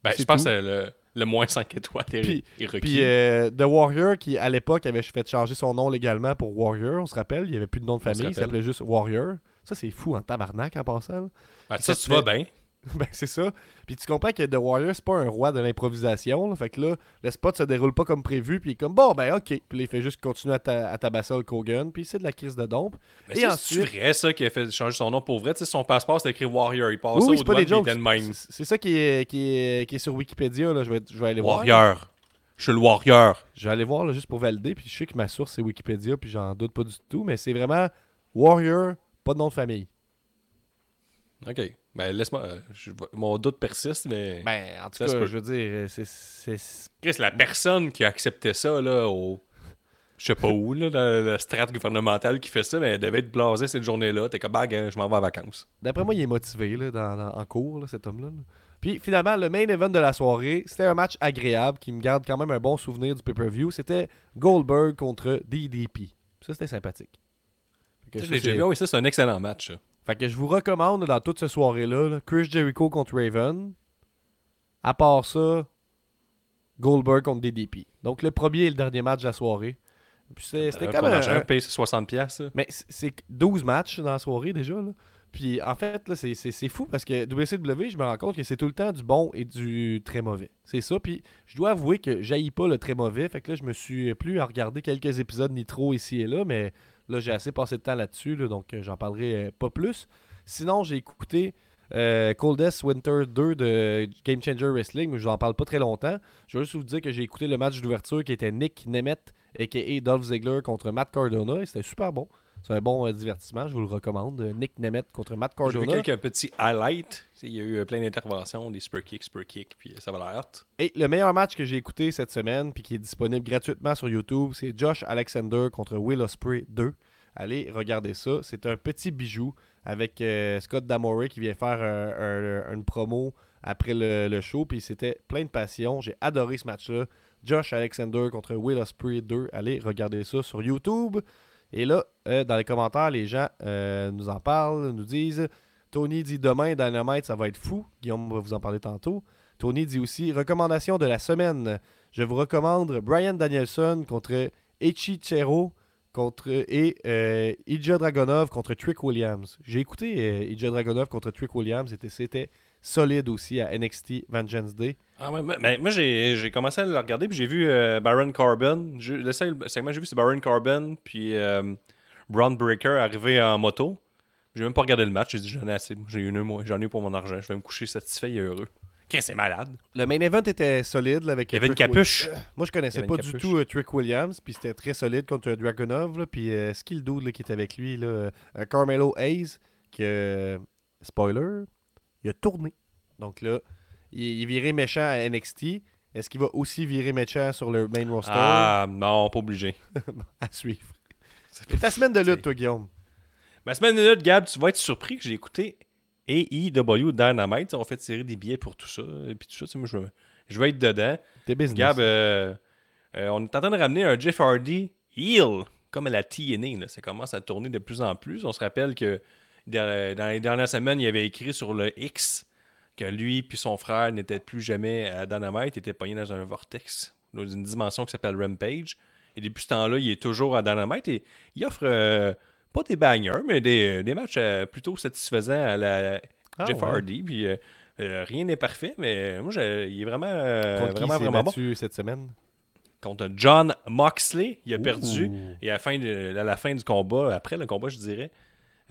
ben, je tout. pense que le, le moins cinq étoiles est requis. Puis, puis euh, The Warrior, qui à l'époque avait fait changer son nom légalement pour Warrior, on se rappelle, il n'y avait plus de nom de famille, il s'appelait juste Warrior. Ça, c'est fou en tabarnak en passant. Ben, ça, tu vas bien. Ben, c'est ça. Puis tu comprends que The Warrior, c'est pas un roi de l'improvisation. Là. Fait que là, le spot se déroule pas comme prévu. Puis il est comme, bon, ben, OK. Puis là, il fait juste continuer à, ta- à tabasser Hulk Hogan. Puis c'est de la crise de dompe. Mais et ensuite... c'est vrai, ça, qui a fait changer son nom pour vrai. Tu sais, son passeport, c'est écrit Warrior. Il passe oui, ça oui, au doigt, il était le même. C'est, c'est ça qui est, qui, est, qui est sur Wikipédia. Là. Je, vais, je vais aller Warrior. voir. Warrior. Je suis le Warrior. Je vais aller voir là, juste pour valider. Puis je sais que ma source, c'est Wikipédia. Puis j'en doute pas du tout. Mais c'est vraiment Warrior, pas de nom de famille. OK. Ben, laisse-moi. Euh, je, mon doute persiste, mais. Ben, en tout cas, je veux dire, c'est. c'est... Chris, la personne qui a accepté ça, là, au. Je sais pas où, là, la, la strate gouvernementale qui fait ça, mais elle devait être blasée cette journée-là. T'es comme, bah, je m'en vais en vacances. D'après moi, il est motivé, là, dans, dans, en cours, là, cet homme-là. Puis, finalement, le main event de la soirée, c'était un match agréable qui me garde quand même un bon souvenir du pay-per-view. C'était Goldberg contre D D P. Ça, c'était sympathique. Que ça, je c'est... Oui, ça, c'est un excellent match, ça. Fait que je vous recommande dans toute cette soirée-là, là, Chris Jericho contre Raven. À part ça, Goldberg contre D D P. Donc le premier et le dernier match de la soirée. Puis c'est, c'était quand même un paye soixante dollars. Mais c'est douze matchs dans la soirée déjà. Là. Puis en fait, là, c'est, c'est, c'est fou parce que W C W, je me rends compte que c'est tout le temps du bon et du très mauvais. C'est ça. Puis je dois avouer que j'haïs pas le très mauvais. Fait que là, je me suis plus à regarder quelques épisodes Nitro ici et là, mais. Là, j'ai assez passé de temps là-dessus, là, donc euh, j'en parlerai euh, pas plus. Sinon, j'ai écouté euh, Coldest Winter deux de Game Changer Wrestling, mais je vous en parle pas très longtemps. Je veux juste vous dire que j'ai écouté le match d'ouverture qui était Nick Nemeth aka Dolph Ziggler contre Matt Cardona, et c'était super bon. C'est un bon euh, divertissement, je vous le recommande. Nick Nemeth contre Matt Cardona. J'ai vu quelques petits highlights. Il y a eu plein d'interventions, des super kicks, super kicks, puis ça va la hâte. Et le meilleur match que j'ai écouté cette semaine, puis qui est disponible gratuitement sur YouTube, c'est Josh Alexander contre Will Ospreay deux. Allez, regardez ça. C'est un petit bijou avec euh, Scott D'Amore qui vient faire un, un, une promo après le, le show, puis c'était plein de passion. J'ai adoré ce match-là. Josh Alexander contre Will Ospreay deux. Allez, regardez ça sur YouTube. Et là, euh, dans les commentaires, les gens euh, nous en parlent, nous disent « Tony dit demain, Dynamite, ça va être fou. » Guillaume va vous en parler tantôt. Tony dit aussi « Recommandation de la semaine. Je vous recommande Bryan Danielson contre Eiichiro contre, et euh, Ilja Dragunov contre Trick Williams. » J'ai écouté euh, Ilja Dragunov contre Trick Williams. C'était, c'était solide aussi à N X T Vengeance Day. Ah ouais, mais, mais, moi, j'ai, j'ai commencé à le regarder, puis j'ai vu euh, Baron Corbin. Je, le seul segment que j'ai vu, c'est Baron Corbin, puis euh, Braun Breaker arrivé en moto. J'ai même pas regardé le match. J'ai dit, j'en ai assez. J'ai eu une, moi, j'en ai eu pour mon argent. Je vais me coucher satisfait et heureux. Qu'est-ce que c'est malade. Le main event était solide. Là, avec il y avait une capuche. Williams. Moi, je connaissais pas du tout euh, Trick Williams, puis c'était très solide contre Dragunov, là, puis euh, Skill Dude là, qui était avec lui, là, euh, Carmelo Hayes, que, euh, spoiler, il a tourné. Donc là, il est viré méchant à N X T. Est-ce qu'il va aussi virer méchant sur le main roster? Ah non, pas obligé. À suivre. C'est ta semaine de lutte, toi, Guillaume. Ma semaine de lutte, Gab, tu vas être surpris que j'ai écouté A E W Dynamite. On fait tirer des billets pour tout ça. Et puis tout ça, tu sais, moi, je, veux... je vais être dedans. T'es business. Gab, euh, euh, on est en train de ramener un Jeff Hardy heel, comme à la T N A. Là. Ça commence à tourner de plus en plus. On se rappelle que dans, dans les dernières semaines, il avait écrit sur le X que lui puis son frère n'étaient plus jamais à Dynamite, étaient pognés dans un vortex, dans une dimension qui s'appelle Rampage. Et depuis ce temps-là, il est toujours à Dynamite et il offre euh, pas des bangers, mais des, des matchs euh, plutôt satisfaisants à la ah, Jeff ouais. Hardy. Puis euh, euh, rien n'est parfait, mais moi, j'ai, il est vraiment euh, contre vraiment, qui vraiment battu bon. Cette semaine? Contre John Moxley, il a Ouh. perdu. Et à la, fin de, à la fin du combat, après le combat, je dirais,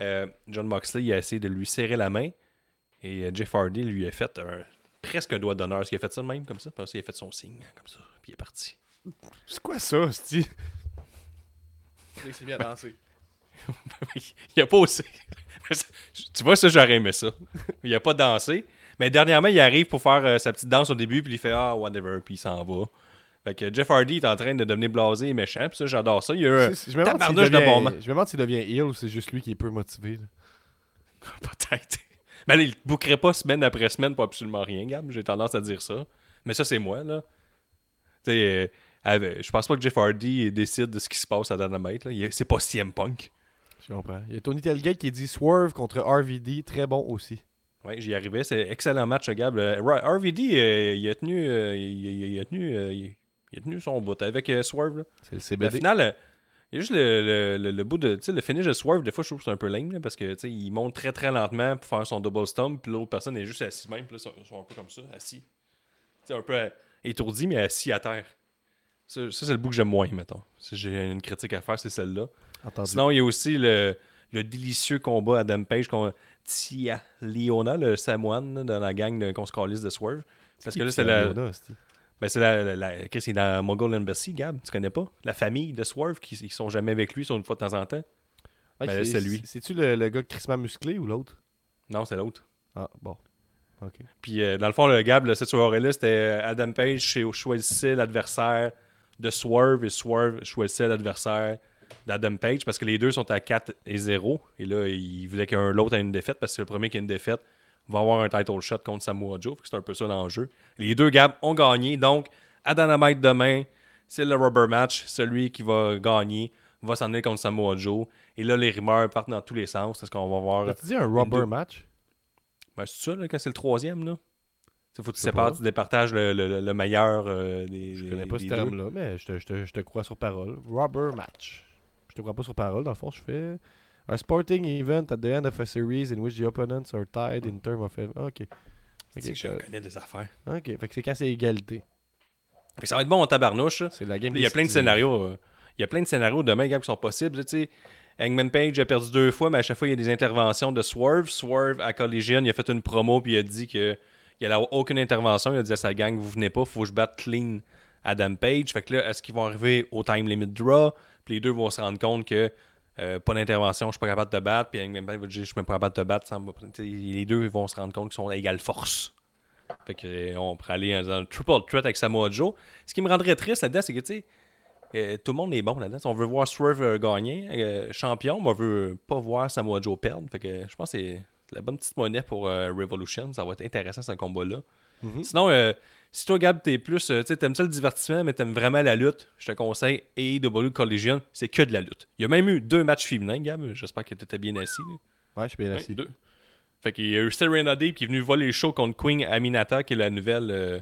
euh, John Moxley il a essayé de lui serrer la main. Et Jeff Hardy lui a fait un, presque un doigt d'honneur. Parce qu'il a fait ça de même, comme ça. Puis il a fait son signe, comme ça. Puis il est parti. C'est quoi ça, c'ti? Il s'est mis à danser. Il a pas aussi... Tu vois, ça, j'aurais aimé ça. Il a pas dansé. Mais dernièrement, il arrive pour faire euh, sa petite danse au début, puis il fait « Ah, whatever », puis il s'en va. Fait que Jeff Hardy est en train de devenir blasé et méchant, puis ça, j'adore ça. Il y a eu c'est, c'est, un tabarnouche de bon moment. Je me demande s'il devient heel ou c'est juste lui qui est peu motivé. Là. Peut-être. Mais allez, il ne bookerait pas semaine après semaine pour absolument rien, Gab. J'ai tendance à dire ça. Mais ça, c'est moi, là. Tu sais, euh, je pense pas que Jeff Hardy décide de ce qui se passe à Dynamite. Là. Il, c'est pas C M Punk. Je comprends. Il y a Tony Telgate qui dit « Swerve contre R V D, très bon aussi ». Oui, j'y arrivais. C'est un excellent match, Gab. R V D, euh, il a tenu, euh, il, il a tenu, euh, il a tenu son bout avec euh, Swerve. Là. C'est le C B D. Au final, euh, il y a juste le, le, le bout de, tu sais, le finish de Swerve. Des fois, je trouve que c'est un peu lame là, parce que, tu sais, il monte très très lentement pour faire son double stomp, puis l'autre personne est juste assise même, puis là, ils sont un peu comme ça, assis, tu sais, un peu à, étourdi mais assis à terre. Ça, ça, c'est le bout que j'aime moins, mettons. Si j'ai une critique à faire, c'est celle-là. Entendu. Sinon, il y a aussi le, le délicieux combat à Dampage qu'on Tia Leona, le Samoan dans la gang de conscaliste de Swerve. Parce que là, c'est la... Leona, c'est... Ben, c'est la, la, la... c'est dans Mongol Embassy, Gab, tu connais pas? La famille de Swerve qui ne sont jamais avec lui, sont une fois de temps en temps. Okay. Ben, là, c'est lui. C'est-tu le, le gars crissement musclé ou l'autre? Non, c'est l'autre. Ah, bon. OK. Puis, euh, dans le fond, le Gab, là, cette soirée-là, c'était Adam Page choisissait l'adversaire de Swerve et Swerve choisissait l'adversaire d'Adam Page, parce que les deux sont à quatre et zéro. Et là, il voulait qu'un l'autre ait une défaite, parce que le premier qui a une défaite va avoir un title shot contre Samoa Joe. C'est un peu ça l'enjeu. Les deux Gab ont gagné. Donc, à Dynamite demain, c'est le rubber match. Celui qui va gagner va s'en aller contre Samoa Joe. Et là, les rumeurs partent dans tous les sens. C'est ce qu'on va voir. As-tu dit un rubber deux... match? Ben, c'est ça, là, quand c'est le troisième, là. Il faut que tu sépares, tu départages le, le, le meilleur euh, des. Je connais pas ce terme-là, mais je te, je, te, je te crois sur parole. Rubber match. Je te crois pas sur parole, dans le fond, je fais a sporting event at the end of a series in which the opponents are tied in terms of... Ah, ok. Tu sais que je connais des affaires. Ok, fait que c'est quand c'est égalité. Fait que ça va être bon en tabarnouche. C'est la game. Il y a plein de scénarios. Euh, il y a plein de scénarios demain, gars, qui sont possibles. Tu sais, Hangman Page a perdu deux fois, mais à chaque fois, il y a des interventions de Swerve. Swerve, à Collision, il a fait une promo, puis il a dit qu'il n'allait avoir aucune intervention. Il a dit à sa gang, vous venez pas, faut que je batte clean Adam Page. Fait que là, est-ce qu'ils vont arriver au time limit draw? Puis les deux vont se rendre compte que euh, pas d'intervention, je ne suis pas capable de te battre. Puis Hangman Page va dire, je ne suis même pas capable de te battre. Sans... Les deux vont se rendre compte qu'ils sont à égale force. Fait que, on pourrait aller dans le triple threat avec Samoa Joe. Ce qui me rendrait triste là-dedans, c'est que tu sais, euh, tout le monde est bon là-dedans. On veut voir Swerve gagner, euh, champion, mais on veut pas voir Samoa Joe perdre. Fait que je pense que c'est la bonne petite monnaie pour euh, Revolution. Ça va être intéressant, ce combat-là. Mm-hmm. Sinon, euh, si toi, Gab, t'es plus, tu sais, t'aimes ça le divertissement, mais t'aimes vraiment la lutte, je te conseille A E W Collision, c'est que de la lutte. Il y a même eu deux matchs féminins, Gab. J'espère que t'étais bien assis. Là. Ouais, je suis bien assis. Deux. Fait qu'il y a eu Serena Deeb qui est venue voler le show contre Queen Aminata, qui est la nouvelle euh,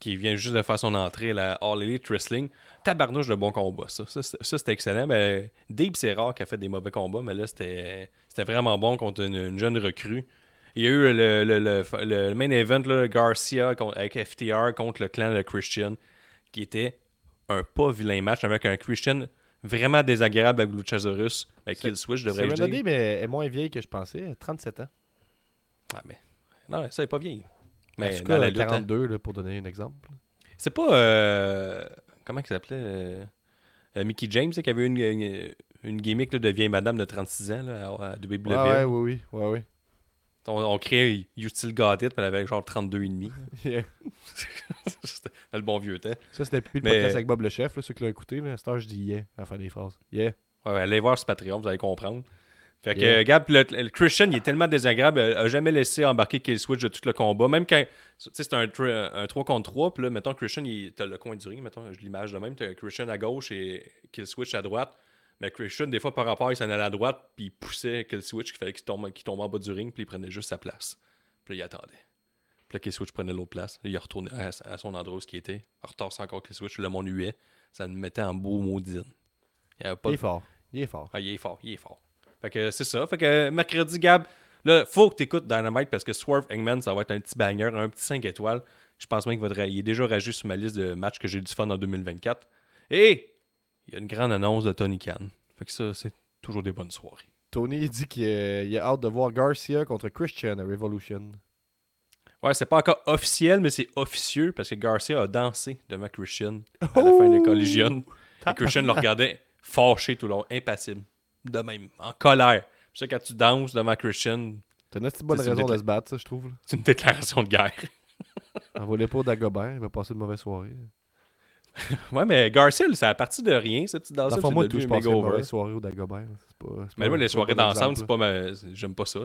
qui vient juste de faire son entrée à la All Elite Wrestling. Tabarnouche de bon combat, ça. Ça, c'était, ça, c'était excellent. Mais Deeb, c'est rare qu'elle fait des mauvais combats, mais là, c'était, c'était vraiment bon contre une, une jeune recrue. Il y a eu le, le, le, le main event, là, Garcia contre, avec F T R contre le clan de Christian, qui était un pas vilain match avec un Christian vraiment désagréable avec Luchasaurus, avec Kill Switch, devrais-je dire. Dit, mais elle est moins vieille que je pensais, trente-sept ans. Ah, mais non, ça n'est pas vieille. Mais en tout cas, elle a quarante-deux, là, pour donner un exemple. C'est pas... Euh, comment ça s'appelait euh, euh, Mickey James, là, qui avait une, une, une gimmick là, de vieille madame de trente-six ans là, à W W E. Ah, ouais, oui, oui, oui, oui. On, on crée You Still Got It, mais elle avait genre trente-deux et demi. Yeah. C'était le bon vieux temps. Ça, c'était plus le mais... podcast avec Bob le Chef, là, ceux qui l'ont écouté. À cette heure, je dis yeah à la fin des phrases. Yeah. Ouais, allez voir sur Patreon, vous allez comprendre. Fait que, yeah. euh, Gab, le, le Christian, il est tellement désagréable, il n'a jamais laissé embarquer Kill Switch de tout le combat. Même quand, tu sais, c'est un, un trois contre trois, puis là, mettons, Christian, il, t'as le coin du ring, mettons, je l'image de même, t'as Christian à gauche et Kill Switch à droite. Mais Christian, des fois, par rapport, il s'en allait à droite, puis il poussait Kill Switch, qu'il fallait qu'il tombe, qu'il tombe en bas du ring, puis il prenait juste sa place. Puis là, il attendait. Puis là, Kill Switch prenait l'autre place. Là, il retournait à, à son endroit où il était. Il retassait encore Kill Switch. Là, mon huet, ça me mettait en beau maudine. Il, avait pas il est de... fort. Il est fort. Ah, il est fort. Il est fort. Fait que c'est ça. Fait que mercredi, Gab, là, faut que t'écoutes Dynamite, parce que Swerve Hangman, ça va être un petit banger, un petit cinq étoiles. Je pense même qu'il va... il est déjà rajouté sur ma liste de matchs que j'ai du fun en deux mille vingt-quatre. Et... il y a une grande annonce de Tony Khan. Fait que ça, c'est toujours des bonnes soirées. Tony dit qu'il a, il a hâte de voir Garcia contre Christian à Revolution. Ouais, c'est pas encore officiel, mais c'est officieux parce que Garcia a dansé devant Christian à la oh! fin de Collision. Et Christian le regardait fâché tout le long, impassible. De même, en colère. Tu sais, quand tu danses devant Christian... T'as une bonne raison décl... de se battre, ça, je trouve. Là. C'est une déclaration de guerre. Envoie pas d'Agobert, il va passer une mauvaise soirée. Ouais, mais Garcia, c'est à partir de rien, cette petite danse. Moi, je pense que une mauvaise soirée au d'Agobert. C'est pas, c'est mais moi, les soirées d'ensemble, c'est pas ma... j'aime pas ça.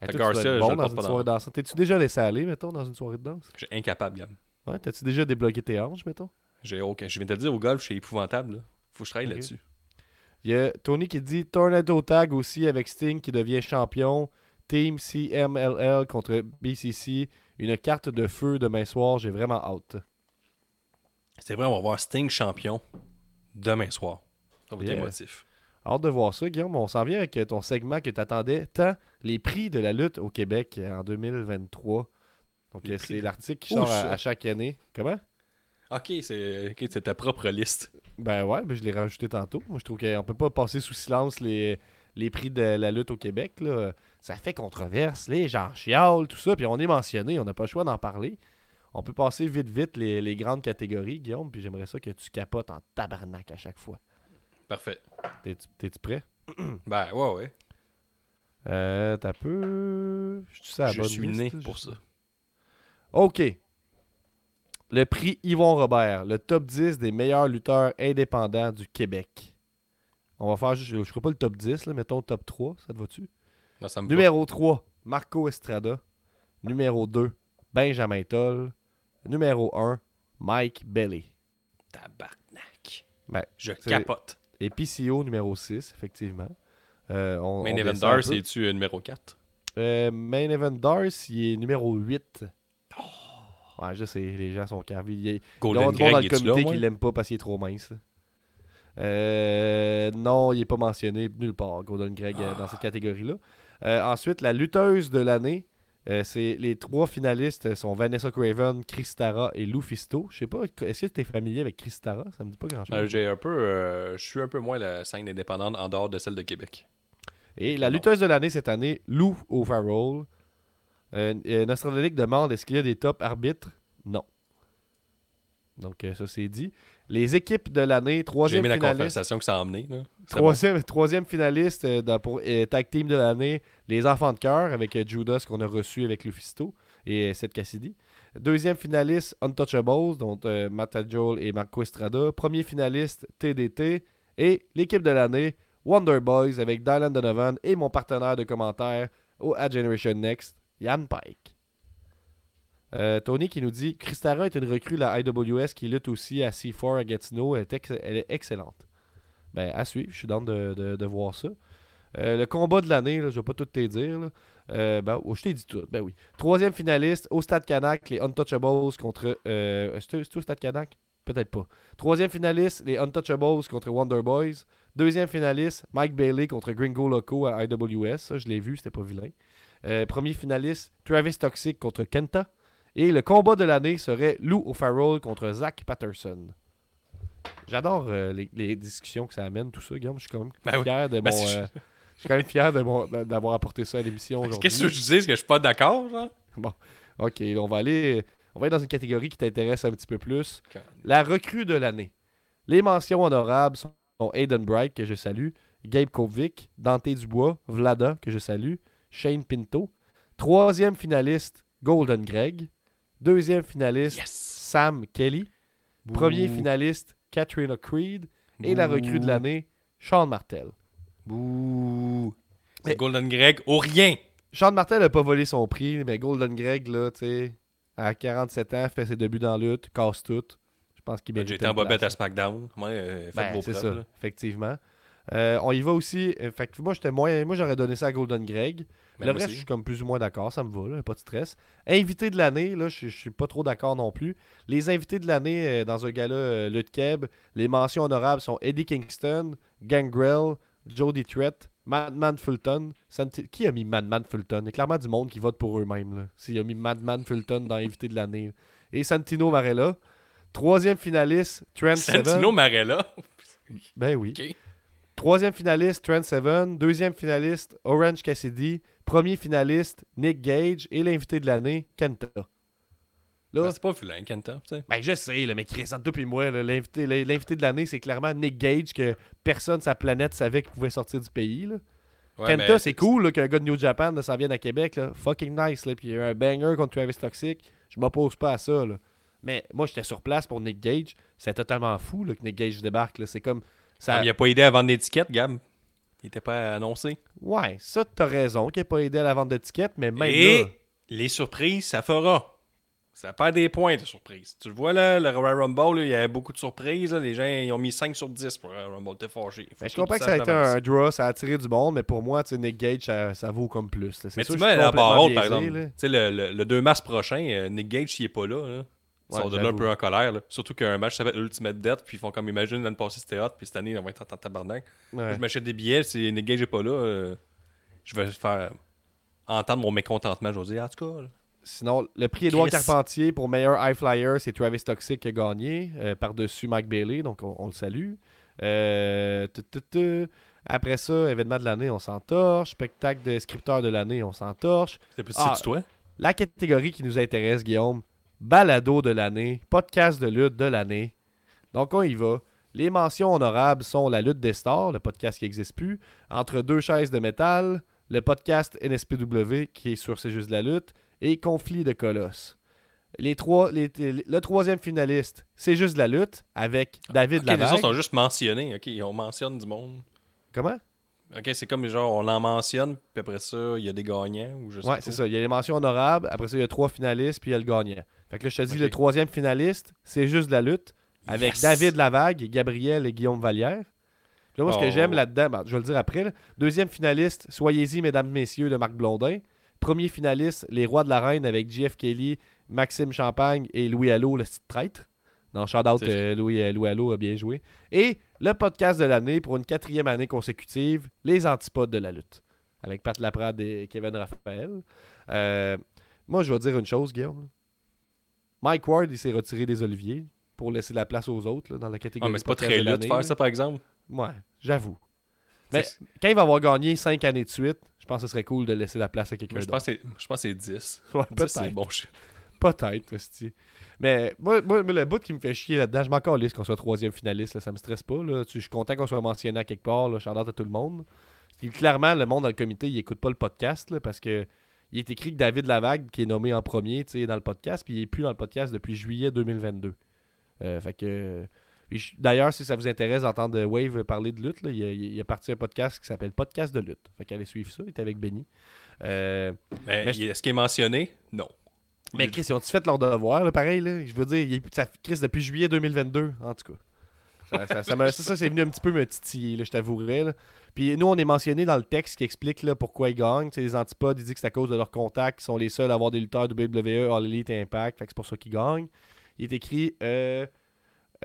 Hey, toi, Garcia, bon je dans une pas soirée d'ensemble. T'es-tu déjà laissé aller, mettons, dans une soirée de danse? Je suis incapable, Yann. Ouais, t'as-tu déjà débloqué tes hanches, mettons? J'ai aucun. Je viens de te dire, au golf, je suis épouvantable. Là. Faut que je travaille okay. là-dessus. Il y a Tony qui dit Tornado Tag aussi avec Sting qui devient champion. Team C M L L contre B C C. Une carte de feu demain soir. J'ai vraiment hâte. C'est vrai, on va voir Sting champion demain soir. Ça va être émotif. Hâte de voir ça, Guillaume. On s'en vient avec ton segment que tu attendais tant les prix de la lutte au Québec en deux mille vingt-trois. Donc, les c'est prix... l'article qui sort à, à chaque année. Comment? OK, c'est, okay, c'est ta propre liste. Ben ouais, ben je l'ai rajouté tantôt. Moi, je trouve qu'on peut pas passer sous silence les, les prix de la lutte au Québec. Là. Ça fait controverse, les gens chialent, tout ça. Puis on est mentionné, on n'a pas le choix d'en parler. On peut passer vite, vite les, les grandes catégories, Guillaume, puis j'aimerais ça que tu capotes en tabarnak à chaque fois. Parfait. T'es-tu, t'es-tu prêt? Ben ouais, ouais. Euh, t'as peu... Je, je suis né pour ça. OK. Le prix Yvon Robert, le top dix des meilleurs lutteurs indépendants du Québec. On va faire, je ne ferai pas le top dix, là, mettons le top trois, ça te va-tu? Non, ça me Numéro va. trois, Marco Estrada. Numéro deux, Benjamin Toll. Numéro un, Mike Bailey. Tabarnak. Ben, je capote. Et P C O numéro six, effectivement. Euh, on, Main on Event Darce, es-tu numéro quatre? Euh, Main Event Darce, il est numéro huit. Oh. Ouais, je sais, les gens sont carvés. Il y a Golden Greg, dans le comité qui l'aime pas parce qu'il est trop mince. Euh, non, il n'est pas mentionné nulle part, Golden Greg, ah. dans cette catégorie-là. Euh, ensuite, la lutteuse de l'année, euh, c'est les trois finalistes sont Vanessa Craven, Chris Tara et Lou Fisto. Je sais pas, est-ce que tu es familier avec Chris Tara? Ça me dit pas grand-chose. Euh, j'ai un peu, euh, je suis un peu moins la scène indépendante en dehors de celle de Québec. Et la lutteuse de l'année cette année, Lou O'Farrell. Euh, euh, Nostradamus demande est-ce qu'il y a des top arbitres? Non. Donc, euh, ça, c'est dit. Les équipes de l'année, troisième finaliste. J'ai aimé la conversation que ça a emmené. Là. Troisième, bon. troisième finaliste euh, dans, pour euh, Tag Team de l'année, les Enfants de cœur avec euh, Judas qu'on a reçu avec Lou Fisto et euh, Seth Cassidy. Deuxième finaliste, Untouchables, dont euh, Matt Joel et Marco Estrada. Premier finaliste, T D T. Et l'équipe de l'année, Wonder Boys avec Dylan Donovan et mon partenaire de commentaires au à Generation Next. Yann Pike. Euh, Tony qui nous dit « Chris Tara est une recrue la I W S qui lutte aussi à C quatre à Gatineau. Elle est, ex- elle est excellente. » Ben, à suivre. Je suis dans de, de, de voir ça. Euh, le combat de l'année, là, je ne vais pas tout te dire. Là. Euh, ben, oh, je t'ai dit tout. Ben oui. Troisième finaliste, au Stade Canac, les Untouchables contre... Euh, c'est tout au Stade Canac? Peut-être pas. Troisième finaliste, les Untouchables contre Wonder Boys. Deuxième finaliste, Mike Bailey contre Gringo Loco à I W S. Ça, je l'ai vu, c'était pas vilain. Euh, premier finaliste, Travis Toxic contre Kenta. Et le combat de l'année serait Lou O'Farrell contre Zach Patterson. J'adore euh, les, les discussions que ça amène, tout ça, Guillaume. Je suis quand même ben fier oui. de ben mon, si euh, je... je suis quand même fier de mon, d'avoir apporté ça à l'émission aujourd'hui. Qu'est-ce que je disais? Est-ce que je suis pas d'accord? Genre? Bon, OK. On va aller on va aller dans une catégorie qui t'intéresse un petit peu plus. La recrue de l'année. Les mentions honorables sont Aiden Bright, que je salue, Gabe Kovic, Dante Dubois, Vlada, que je salue, Shane Pinto. Troisième finaliste, Golden Greg. Deuxième finaliste, yes! Sam Kelly. Bouh. Premier finaliste, Katrina Creed. Bouh. Et la recrue de l'année, Sean Martel. Bouh. Mais Golden Greg au rien. Sean Martel n'a pas volé son prix, mais Golden Greg, là, tu sais, à quarante-sept ans, fait ses débuts dans la lutte, casse tout. Je pense qu'il mérite. J'étais en bobette à SmackDown. Ouais, euh, faites ben, vos c'est preuves, ça, là. Effectivement. Euh, on y va aussi. Euh, fait que moi, j'étais moins, moi, j'aurais donné ça à Golden Greg. Mais le reste, je suis comme plus ou moins d'accord. Ça me va, là, pas de stress. Invité de l'année, là, je, je suis pas trop d'accord non plus. Les invités de l'année euh, dans un gala euh, Lutte Keb, les mentions honorables sont Eddie Kingston, Gangrel, Jody Threat, Madman Fulton. Santi... Qui a mis Madman Fulton? Il y a clairement du monde qui vote pour eux-mêmes. Là, s'il a mis Madman Fulton dans invité de l'année. Et Santino Marella. Troisième finaliste, Trent Santino Marella? Ben oui. Okay. Troisième finaliste, Trent Seven. Deuxième finaliste, Orange Cassidy. Premier finaliste, Nick Gage. Et l'invité de l'année, Kenta. Là, ben, c'est pas vilain, Kenta. T'sais. Ben, je sais, là, mais Chris, entre toi et moi, là, l'invité, l'invité de l'année, c'est clairement Nick Gage que personne sur la planète savait qu'il pouvait sortir du pays. Là. Ouais, Kenta, mais... c'est cool là, qu'un gars de New Japan là, s'en vienne à Québec. Là. Fucking nice. Là. Puis il y a un banger contre Travis Toxic. Je m'oppose pas à ça. Là. Mais moi, j'étais sur place pour Nick Gage. C'est totalement fou là, que Nick Gage débarque. Là. C'est comme... Ça... Il n'a pas aidé à vendre des tickets, Gab. Il n'était pas annoncé. Ouais, ça, t'as raison qu'il n'a pas aidé à la vente de tickets, mais même Et là... les surprises, ça fera. Ça perd des points, de surprise. Tu le vois, là, le Royal Rumble, là, il y avait beaucoup de surprises. Là. Les gens, ils ont mis cinq sur dix pour le Royal Rumble. T'es fâché. Ben, je comprends que ça a été un draw, ça a attiré du monde, mais pour moi, Nick Gage, ça, ça vaut comme plus. C'est mais sûr, tu mets la barre haute, par exemple. Le, le, le deux mars prochain, euh, Nick Gage, s'il n'est pas là... là. Ils sont ouais, de là un peu en colère. Là. Surtout qu'un match s'appelle Ultimate Death, puis ils font comme imagine l'année passée c'était hot, puis cette année, on va être en tabarnak. Ouais. Je m'achète des billets, si Nick Gage n'est pas là, euh, je vais faire entendre mon mécontentement. Je vais dire, en tout cas. Là. Sinon, le prix Édouard Carpentier pour meilleur high flyer, c'est Travis Toxic qui a gagné, euh, par-dessus Mike Bailey, donc on, on le salue. Euh, Après ça, événement de l'année, on s'entorche. Spectacle de scripteur de l'année, on s'entorche. C'est plus ah, toi? La catégorie qui nous intéresse, Guillaume. Balado de l'année, podcast de lutte de l'année. Donc, on y va. Les mentions honorables sont La lutte des stars, le podcast qui n'existe plus, Entre deux chaises de métal, le podcast N S P W qui est sur C'est juste de la lutte et Conflit de colosses. Les trois, les, les, le troisième finaliste, C'est juste de la lutte avec David okay, Lavague. Les autres sont juste mentionnés. OK, on mentionne du monde. Comment? OK, c'est comme genre, on en mentionne, puis après ça, il y a des gagnants. Ou je sais ouais, pas. C'est ça. Il y a les mentions honorables, après ça, il y a trois finalistes, puis il y a le gagnant. Fait que là, je te dis, okay. Le troisième finaliste, C'est juste de la lutte, avec yes. David Lavague, Gabriel et Guillaume Vallière. Là, moi, oh. ce que j'aime là-dedans, ben, je vais le dire après. Là. Deuxième finaliste, Soyez-y, mesdames, messieurs, de Marc Blondin. Premier finaliste, Les Rois de la Reine, avec J F Kelly, Maxime Champagne et Louis Allo, le petit traître. Non, shout-out, euh, Louis, euh, Louis Allo a bien joué. Et le podcast de l'année, pour une quatrième année consécutive, Les Antipodes de la lutte, avec Pat Laprade et Kevin Raphaël. Euh, moi, je vais dire une chose, Guillaume. Mike Ward, il s'est retiré des Oliviers pour laisser la place aux autres là, dans la catégorie. Ah, mais c'est pas très lutte de faire ça, par exemple. Ouais, j'avoue. Mais c'est... quand il va avoir gagné cinq années de suite, je pense que ce serait cool de laisser la place à quelqu'un d'autre. Je pense que c'est, pense que c'est dix. Ouais, peut-être. C'est bon shit. Peut-être, hostie. Mais moi, moi, le bout qui me fait chier là-dedans, je m'en calisse qu'on soit troisième finaliste, là, ça me stresse pas. Là. Je suis content qu'on soit mentionné à quelque part, shout out à tout le monde. Et clairement, le monde dans le comité, il écoute pas le podcast là, parce que. Il est écrit que David Lavague, qui est nommé en premier dans le podcast, puis il n'est plus dans le podcast depuis juillet deux mille vingt-deux. Euh, fait que, je, d'ailleurs, si ça vous intéresse d'entendre Wave parler de lutte, là, il, a, il a parti un podcast qui s'appelle Podcast de lutte. Fait qu'allez suivre ça, il est avec Benny. Euh, mais, mais je... Est-ce qu'il est mentionné? Non. Mais Chris, ils ont-ils fait leur devoir? Là, pareil, là, je veux dire, il est, ça, Chris, depuis juillet deux mille vingt-deux, en tout cas. Ça, ça, ça, ça, ça, c'est venu un petit peu me titiller, là, je t'avouerais. Là. Puis nous, on est mentionné dans le texte qui explique là, pourquoi ils gagnent. T'sais, les antipodes, ils disent que c'est à cause de leurs contacts, ils sont les seuls à avoir des lutteurs de W W E, All Elite Impact, fait que c'est pour ça qu'ils gagnent. Il est écrit euh,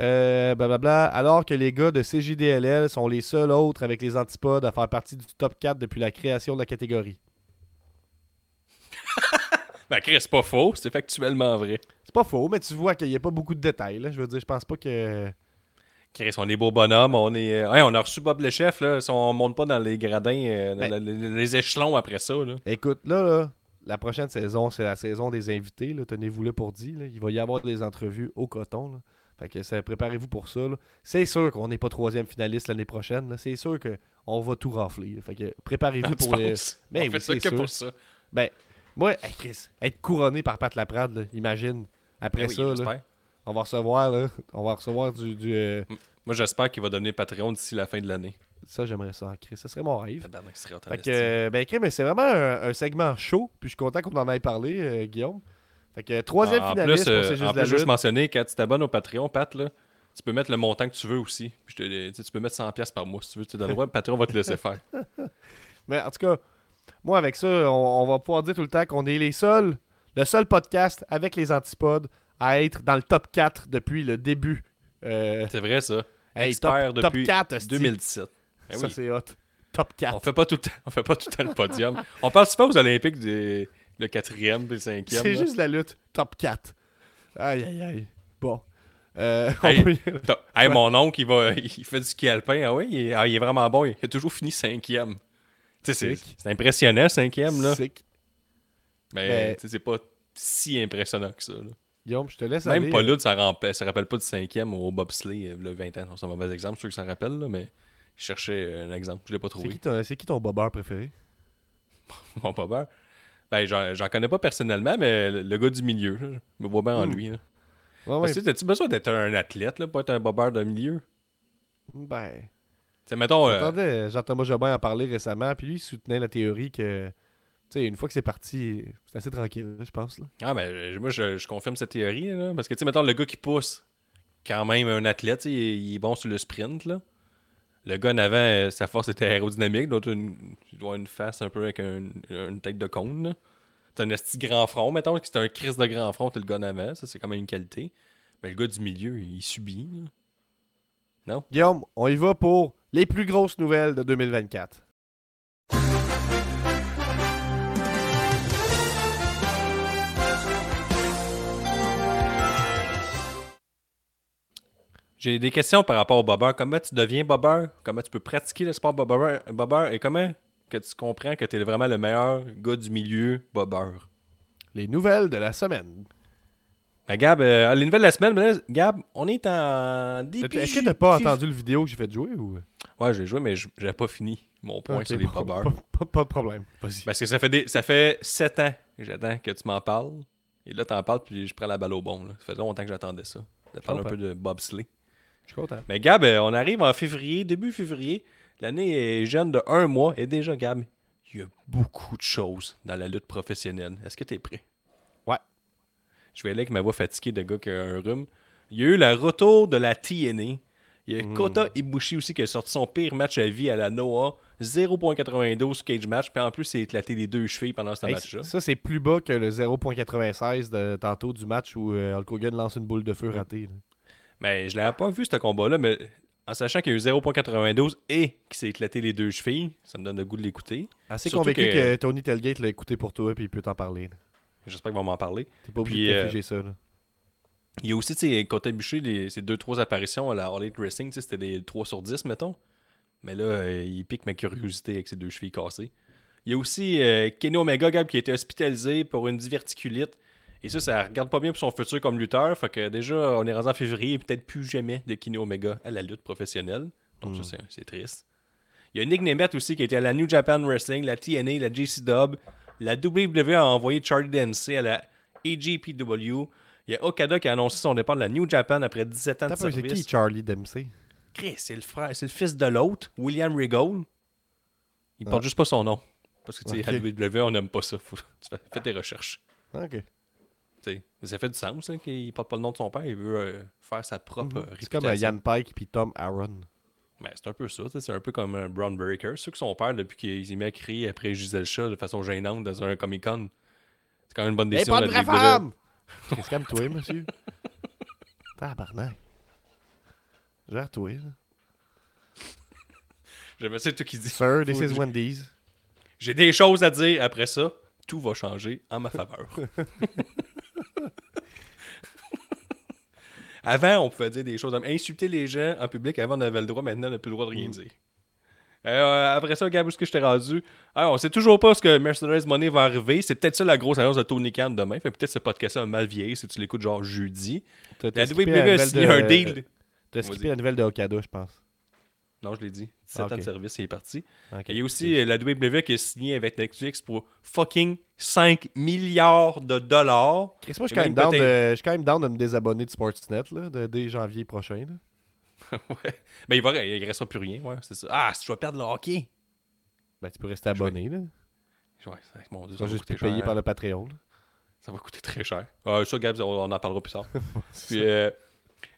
euh, blablabla, alors que les gars de C J D L L sont les seuls autres avec les antipodes à faire partie du top quatre depuis la création de la catégorie. Ben, Chris, c'est pas faux, c'est factuellement vrai. C'est pas faux, mais tu vois qu'il n'y a pas beaucoup de détails. Là. Je veux dire, je pense pas que. Chris, on est beaux bonhommes, on est. Hey, on a reçu Bob le chef, là. Si on monte pas dans les gradins, euh, ben, dans la, les, les échelons après ça. Là. Écoute, là, là, la prochaine saison, c'est la saison des invités. Là. Tenez-vous là pour dit. Là. Il va y avoir des entrevues au coton. Là. Fait que ça, préparez-vous pour ça. Là. C'est sûr qu'on n'est pas troisième finaliste l'année prochaine. Là. C'est sûr qu'on va tout rafler. Là. Fait que préparez-vous ah, pour les. Mais ben, oui, c'est que sûr. Pour ça. Ben, moi, hey, Chris, être couronné par Pat Laprade, là, imagine. Après ben, ça, oui, là. On va recevoir, là, on va recevoir du... du euh... Moi, j'espère qu'il va devenir Patreon d'ici la fin de l'année. Ça, j'aimerais ça, Chris. Ça serait mon rêve. Fait que, euh, ben, Chris, mais c'est vraiment un, un segment chaud. Puis je suis content qu'on en ait parlé, euh, Guillaume. Fait que, troisième ah, en finaliste, plus, euh, c'est juste en plus, juste mentionner, quand tu t'abonnes au Patreon, Pat, là, tu peux mettre le montant que tu veux aussi. Puis je te, tu peux mettre cent dollars par mois si tu veux. Tu donnes le droit, Patreon va te laisser faire. Mais en tout cas, moi, avec ça, on, on va pouvoir dire tout le temps qu'on est les seuls, le seul podcast avec les antipodes à être dans le top quatre depuis le début. Euh... C'est vrai, ça. Hey, expert top, depuis top quatre, deux mille dix-sept. Ben ça, oui. C'est hot. top quatre. On fait pas tout le temps, on fait pas tout le temps le podium. On passe pas aux Olympiques du quatrième et le cinquième. C'est là. Juste la lutte. top quatre. Aïe, aïe, aïe. Bon. Euh, hey, peut... hey, mon oncle, il, va, il fait du ski alpin. Ah oui, il, ah, il est vraiment bon. Il a toujours fini cinquième. C'est, c'est impressionnant, cinquième. Là. Sick. Mais ben... c'est pas si impressionnant que ça. Là. Guillaume, je te laisse même aller. Même Paulude, ça ne se rappelle pas du cinquième au bobsleigh, le vingt ans. C'est un mauvais exemple, je suis sûr que ça rappelle, là, mais je cherchais un exemple. Je ne l'ai pas trouvé. C'est qui ton, c'est qui ton bobeur préféré? Mon bobeur? Ben, j'en, j'en connais pas personnellement, mais le, le gars du milieu, là, je me vois bien mm. en lui. Là. Ouais, ouais. T'as-tu besoin d'être un athlète, là, pas être un bobeur de milieu? Ben... T'sais, mettons... J'entendais euh... Jean-Thomas Jobin en parler récemment, puis lui, il soutenait la théorie que... Tu sais, une fois que c'est parti, c'est assez tranquille, je pense. Là. Ah ben, moi, je, je confirme cette théorie, là, parce que, tu sais, mettons, le gars qui pousse, quand même, un athlète, il, il est bon sur le sprint, là. Le gars en avant, sa force était aérodynamique, l'autre, une, il doit avoir une face un peu avec un, une tête de cône, là. T'as un esti grand front, mettons, que c'est un crisse de grand front, t'as le gars en avant, ça c'est quand même une qualité. Mais le gars du milieu, il subit. Non? Guillaume, on y va pour les plus grosses nouvelles de deux mille vingt-quatre. J'ai des questions par rapport au bobeur. Comment tu deviens bobeur? Comment tu peux pratiquer le sport bobeur? bobeur et comment... que tu comprends que t'es vraiment le meilleur gars du milieu bobeur. Les nouvelles de la semaine. Ben Gab, euh, les nouvelles de la semaine, ben, Gab, on est en début... Est-ce que t'as pas entendu le vidéo que j'ai fait jouer ou... Ouais, j'ai joué, mais j'avais pas fini mon point okay, sur les bon, bobeurs. Pas, pas, pas de problème. Vas-y. Parce que ça fait, des, ça fait sept ans que j'attends que tu m'en parles. Et là, t'en parles, puis je prends la balle au bon. Là. Ça fait longtemps que j'attendais ça. Je parle un peu de bobsleigh. Je suis content. Mais Gab, on arrive en février, début février. L'année est jeune de un mois et déjà, Gab, il y a beaucoup de choses dans la lutte professionnelle. Est-ce que t'es prêt? Ouais. Je vais aller avec ma voix fatiguée de gars qui a un rhume. Il y a eu le retour de la T N A. Il y a mm. Kota Ibushi aussi qui a sorti son pire match à vie à la Noah. zéro virgule quatre-vingt-douze cage match. Puis en plus, il a éclaté les deux chevilles pendant ce hey, match-là. Ça, c'est plus bas que le zéro virgule quatre-vingt-seize de tantôt du match où euh, Hulk Hogan lance une boule de feu ratée. Mais je l'avais pas vu, ce combat-là, mais... En sachant qu'il y a eu zéro virgule quatre-vingt-douze et qu'il s'est éclaté les deux chevilles, ça me donne le goût de l'écouter. Assez surtout convaincu que... que Tony Telgate l'a écouté pour toi et il peut t'en parler. J'espère qu'il va m'en parler. T'es pas obligé de figer ça. Là. Il y a aussi, tu sais, quand t'as bûché les... ces deux trois apparitions à la All Elite Wrestling, c'était des trois sur dix, mettons. Mais là, euh, il pique ma curiosité avec ses deux chevilles cassées. Il y a aussi euh, Kenny Omega, Gab, qui a été hospitalisé pour une diverticulite. Et ça, ça regarde pas bien pour son futur comme lutteur. Fait que déjà, on est rendu en février et peut-être plus jamais de Kenny Omega à la lutte professionnelle. Donc mm. ça, c'est, c'est triste. Il y a Nick Nemeth aussi qui était à la New Japan Wrestling, la T N A, la J C W. La W W E a envoyé Charlie Dempsey à la A J P W. Il y a Okada qui a annoncé son départ de la New Japan après dix-sept ans de service. C'est qui Charlie Dempsey? Chris, c'est le frère, c'est le fils de l'autre, William Regal. Il ah. porte juste pas son nom. Parce que tu sais, okay. à la W W E, on n'aime pas ça. Faut... Fais tes recherches. OK. T'sais, ça fait du sens hein, qu'il porte pas le nom de son père, il veut euh, faire sa propre mmh. réputation. C'est comme uh, Ian Pike et Tom Aaron. Ben, c'est un peu ça, c'est un peu comme un Braun Breaker. Ceux qui sont pères depuis qu'ils aiment crier après Gisèle Chat de façon gênante dans un Comic-Con, c'est quand même une bonne décision. C'est pas de vraie femme! C'est comme toi, monsieur. Tabarnak. Gère toi, là. J'aime ça, tout qui dit. Sir, this is Wendy's. J'ai des choses à dire après ça. Tout va changer en ma faveur. Avant, on pouvait dire des choses. Insulter les gens en public, avant, on avait le droit. Maintenant, on n'a plus le droit de rien dire. Euh, après ça, Gab, où est-ce que je t'ai rendu? Alors, on ne sait toujours pas ce que Mercedes Money va arriver. C'est peut-être ça la grosse annonce de Tony Khan demain. Fait peut-être ce podcast-là mal vieilli si tu l'écoutes genre jeudi. T'as, t'as la W W E a signé de... un deal. Tu as skippé la nouvelle de Okada, je pense. Non, je l'ai dit. dix-sept ah, okay. ans de service, il est parti. Okay. Il y a aussi okay. la W W E qui est signée avec Netflix pour fucking cinq milliards de dollars. Moi, je suis quand même down de, je suis quand même down de me désabonner de Sportsnet là, de, dès janvier prochain. Là. ouais. Ben, il va, il restera plus rien. Ouais, c'est ça. Ah, si je vais perdre le hockey. Ben, tu peux rester abonné. Vais... là. Ouais, c'est... Mon Dieu, ça, ça va juste coûter payé cher. Par le Patreon. Là. Ça va coûter très cher. Euh, ça, Gab, on en parlera plus tard. Puis... Euh...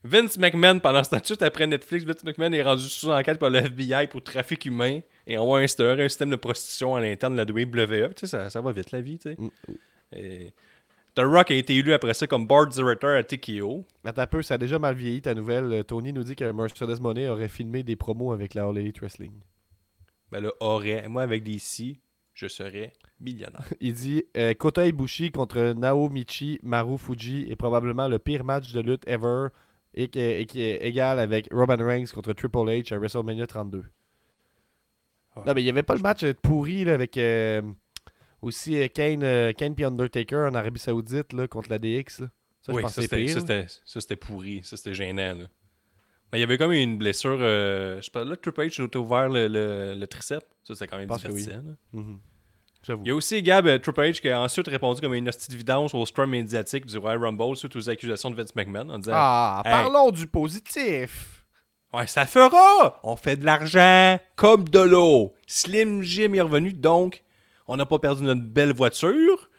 Vince McMahon, pendant ce temps, juste après Netflix, Vince McMahon est rendu sous enquête par le F B I pour trafic humain et on va instaurer un système de prostitution à l'interne de la W W E. Tu sais, ça, ça va vite la vie, tu sais. Mm. Et... The Rock a été élu après ça comme board director à T K O. Attends un peu, ça a déjà mal vieilli ta nouvelle. Tony nous dit que Mercedes Money aurait filmé des promos avec la All Elite Wrestling. Ben là, aurait. Moi, avec des si, je serais millionnaire. Il dit euh, Kota Ibushi contre Naomichi Marufuji est probablement le pire match de lutte ever. et qui est, qui est égal avec Roman Reigns contre Triple H à WrestleMania trente-deux. Ouais. Non, mais il n'y avait pas le match pourri là, avec euh, aussi euh, Kane, euh, Kane et Undertaker en Arabie Saoudite là, contre la D X. Là. Ça, oui, je pense ça, c'était, pire, ça, c'était, ça c'était pourri, ça c'était gênant. Là. Mais il y avait comme une blessure. Euh, je parle là, Triple H a ouvert le, le, le triceps. Ça c'était quand même divertissant. Oui. Mm-hmm. J'avoue. Il y a aussi Gab euh, Triple H qui a ensuite répondu comme une hostie de vidange au storm médiatique du Royal Rumble suite aux accusations de Vince McMahon en disant ah, hey, parlons du positif. Ouais, ça fera! On fait de l'argent comme de l'eau. Slim Jim est revenu, donc on n'a pas perdu notre belle voiture.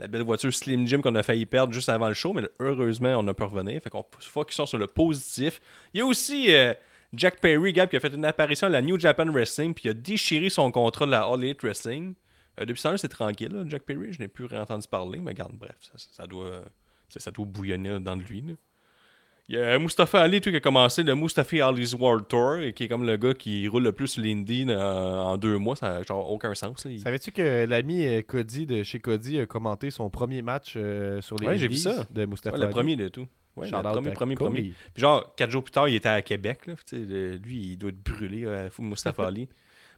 La belle voiture Slim Jim qu'on a failli perdre juste avant le show, mais heureusement, on a pu revenir. Fait qu'on se focus sur le positif. Il y a aussi euh, Jack Perry, Gab, qui a fait une apparition à la New Japan Wrestling, puis il a déchiré son contrat de la All Elite Wrestling. Euh, depuis ça, là, c'est tranquille. Là. Jack Perry, je n'ai plus entendu parler, mais regarde, bref, ça, ça, doit, ça, ça doit bouillonner là, dans de lui. Là. Il y a Mustafa Ali tout, qui a commencé le Mustafa Ali's World Tour, et qui est comme le gars qui roule le plus sur l'Indie euh, en deux mois. Ça n'a genre aucun sens. Là. Il... Savais-tu que l'ami euh, Cody de chez Cody a commenté son premier match euh, sur les ouais, j'ai vu ça. De Mustafa ouais, Ali? Le premier de tout. Ouais, le premier, premier, premier. Puis genre, quatre jours plus tard, il était à Québec. Là. Lui, il doit être brûlé, euh, Mustafa Ali.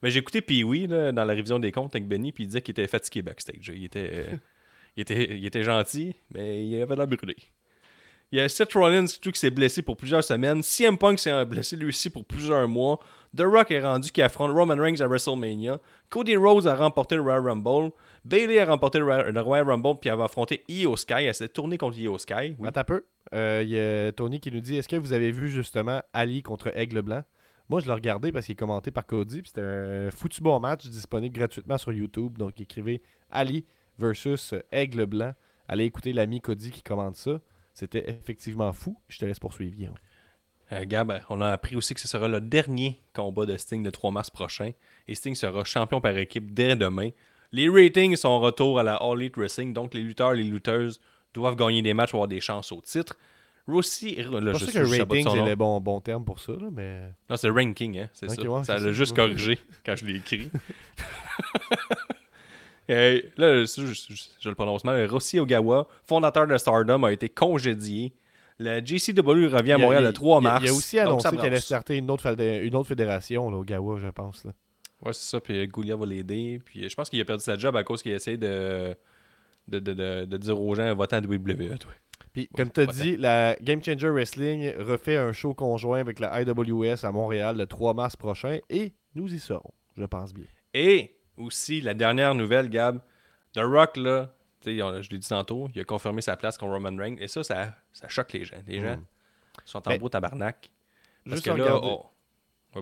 Mais j'ai écouté Pee-Wee là, dans la révision des comptes avec Benny, puis il disait qu'il était fatigué backstage. Il était, euh, il était, il était gentil, mais il avait l'air brûlé. Il y a Seth Rollins surtout qui s'est blessé pour plusieurs semaines. C M Punk s'est blessé lui aussi pour plusieurs mois. The Rock est rendu qui affronte Roman Reigns à WrestleMania. Cody Rhodes a remporté le Royal Rumble. Bayley a remporté le Royal Rumble, puis elle va affronter Io Sky. Elle s'est tournée contre Io Sky. Oui. Attends un peu. Euh, il y a Tony qui nous dit, est-ce que vous avez vu justement Ali contre Aigle Blanc? Moi, je l'ai regardé parce qu'il est commenté par Cody. Puis c'était un foutu bon match disponible gratuitement sur YouTube. Donc, écrivez Ali versus Aigle Blanc. Allez écouter l'ami Cody qui commente ça. C'était effectivement fou. Je te laisse poursuivre. Euh, Gab, on a appris aussi que ce sera le dernier combat de Sting le trois mars prochain. Et Sting sera champion par équipe dès demain. Les ratings sont en retour à la All Elite Wrestling. Donc, les lutteurs et les lutteuses doivent gagner des matchs pour avoir des chances au titre. Rossi, là, je, je sais que je rating, c'est le bon, bon terme pour ça, là, mais... Non, c'est ranking, hein, c'est okay, ça. Ouais, ça l'a juste corrigé quand je l'ai écrit. Et là, je, je, je, je le prononce mal. Rossi Ogawa, fondateur de Stardom, a été congédié. La J C W revient à Montréal il, le trois mars. Il, il a aussi annoncé qu'elle allait starter une autre, une autre fédération, là, Ogawa, je pense. Là. Ouais, c'est ça, puis Goulia va l'aider. Puis je pense qu'il a perdu sa job à cause qu'il essaie de, de, de, de, de dire aux gens « votant de W W E ». Puis, comme tu as dit, la Game Changer Wrestling refait un show conjoint avec la I W S à Montréal le trois mars prochain et nous y serons, je pense bien. Et aussi, la dernière nouvelle, Gab, The Rock, là, tu sais, je l'ai dit tantôt, il a confirmé sa place contre Roman Reigns et ça, ça, ça choque les gens. Les mm. gens sont en ben, beau tabarnak. Parce juste que là, oh,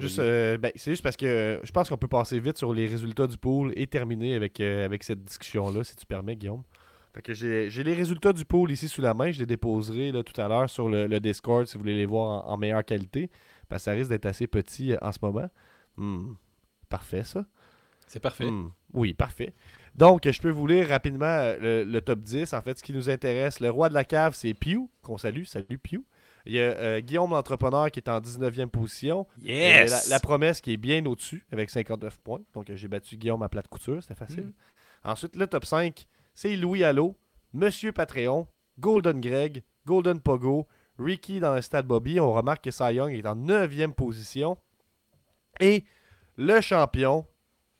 juste, euh, ben, c'est juste parce que euh, je pense qu'on peut passer vite sur les résultats du pool et terminer avec, euh, avec cette discussion-là, si tu permets, Guillaume. Fait que j'ai, j'ai les résultats du pool ici sous la main. Je les déposerai là, tout à l'heure sur le, le Discord si vous voulez les voir en, en meilleure qualité. Parce que ça risque d'être assez petit en ce moment. Mm. Parfait, ça. C'est parfait. Mm. Oui, parfait. Donc, je peux vous lire rapidement le, le top dix. En fait, ce qui nous intéresse, le roi de la cave, c'est Pew, qu'on salue. Salut, Pew. Il y a euh, Guillaume, l'entrepreneur, qui est en dix-neuvième position. Yes! Et la, la promesse qui est bien au-dessus, avec cinquante-neuf points. Donc, j'ai battu Guillaume à plat de couture. C'était facile. Mm. Ensuite, le top cinq... C'est Louis Allo, Monsieur Patreon, Golden Greg, Golden Pogo, Ricky dans le stade Bobby. On remarque que Cy Young est en neuvième position. Et le champion,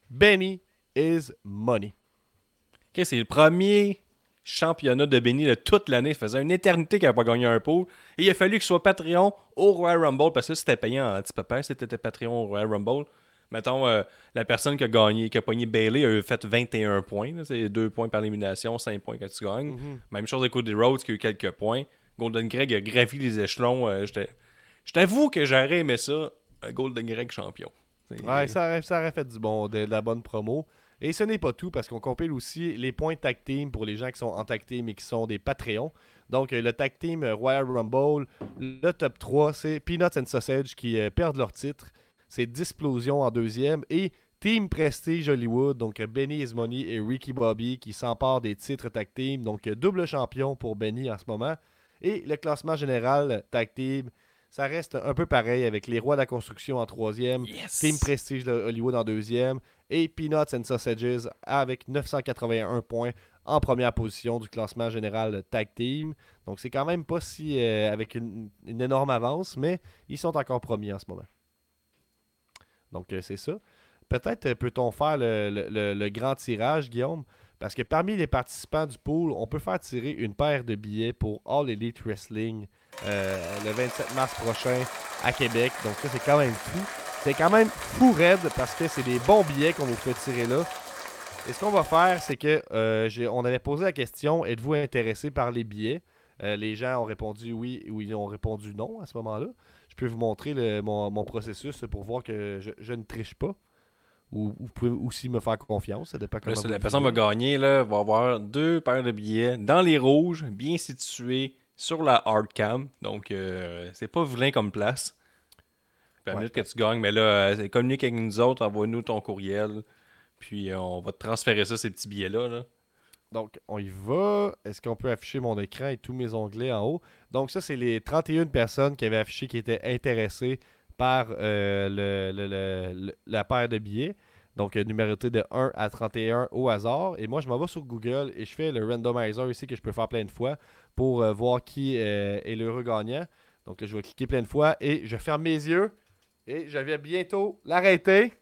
Benny is Money. Okay, c'est le premier championnat de Benny de toute l'année. Il faisait une éternité qu'il n'a pas gagné un pot. Et il a fallu qu'il soit Patreon au Royal Rumble parce que c'était payant en petit papa. C'était Patreon au Royal Rumble. Mettons, euh, la personne qui a gagné, qui a pogné Bayley a fait vingt et un points. Là, c'est deux points par élimination, cinq points quand tu gagnes. Mm-hmm. Même chose avec Cody Rhodes qui a eu quelques points. Golden Greg a gravi les échelons. Euh, je t'avoue que j'aurais aimé ça, Golden Greg champion. Ouais, ça aurait, ça aurait fait du bon, de, de la bonne promo. Et ce n'est pas tout parce qu'on compile aussi les points tag team pour les gens qui sont en tag team et qui sont des Patreons. Donc, le tag team Royal Rumble, le top trois, c'est Peanuts and Sausage qui euh, perdent leur titre. C'est Displosion en deuxième et Team Prestige Hollywood, donc Benny is Money et Ricky Bobby qui s'emparent des titres tag team, donc double champion pour Benny en ce moment. Et le classement général tag team, ça reste un peu pareil avec les Rois de la Construction en troisième, yes. Team Prestige Hollywood en deuxième et Peanuts and Sausages avec neuf cent quatre-vingt-un points en première position du classement général Tag Team. Donc, c'est quand même pas si euh, avec une, une énorme avance, mais ils sont encore premiers en ce moment. Donc, euh, c'est ça. Peut-être euh, peut-on faire le, le, le, le grand tirage, Guillaume, parce que parmi les participants du pool, on peut faire tirer une paire de billets pour All Elite Wrestling euh, le vingt-sept mars prochain à Québec. Donc, ça, c'est quand même fou. C'est quand même fou raide parce que c'est des bons billets qu'on vous fait tirer là. Et ce qu'on va faire, c'est que euh, j'ai, on avait posé la question, êtes-vous intéressé par les billets? Euh, les gens ont répondu oui ou ils ont répondu non à ce moment-là. Je peux vous montrer le, mon, mon processus pour voir que je, je ne triche pas. Ou vous pouvez aussi me faire confiance. Ça dépend comment là, la personne va gagner, là, va avoir deux paires de billets dans les rouges, bien situés sur la hardcam. Donc, euh, c'est pas vilain comme place. Permettre ouais. que tu gagnes, mais là, communique avec nous autres, envoie-nous ton courriel. Puis on va te transférer ça, ces petits billets-là. Là. Donc, on y va. Est-ce qu'on peut afficher mon écran et tous mes onglets en haut? Donc, ça, c'est les trente et une personnes qui avaient affiché qui étaient intéressées par euh, le, le, le, le, la paire de billets. Donc, numéroté de un à trente et un au hasard. Et moi, je m'en vais sur Google et je fais le randomizer ici que je peux faire plein de fois pour euh, voir qui euh, est l'heureux gagnant. Donc, là, je vais cliquer plein de fois et je ferme mes yeux et je vais bientôt l'arrêter.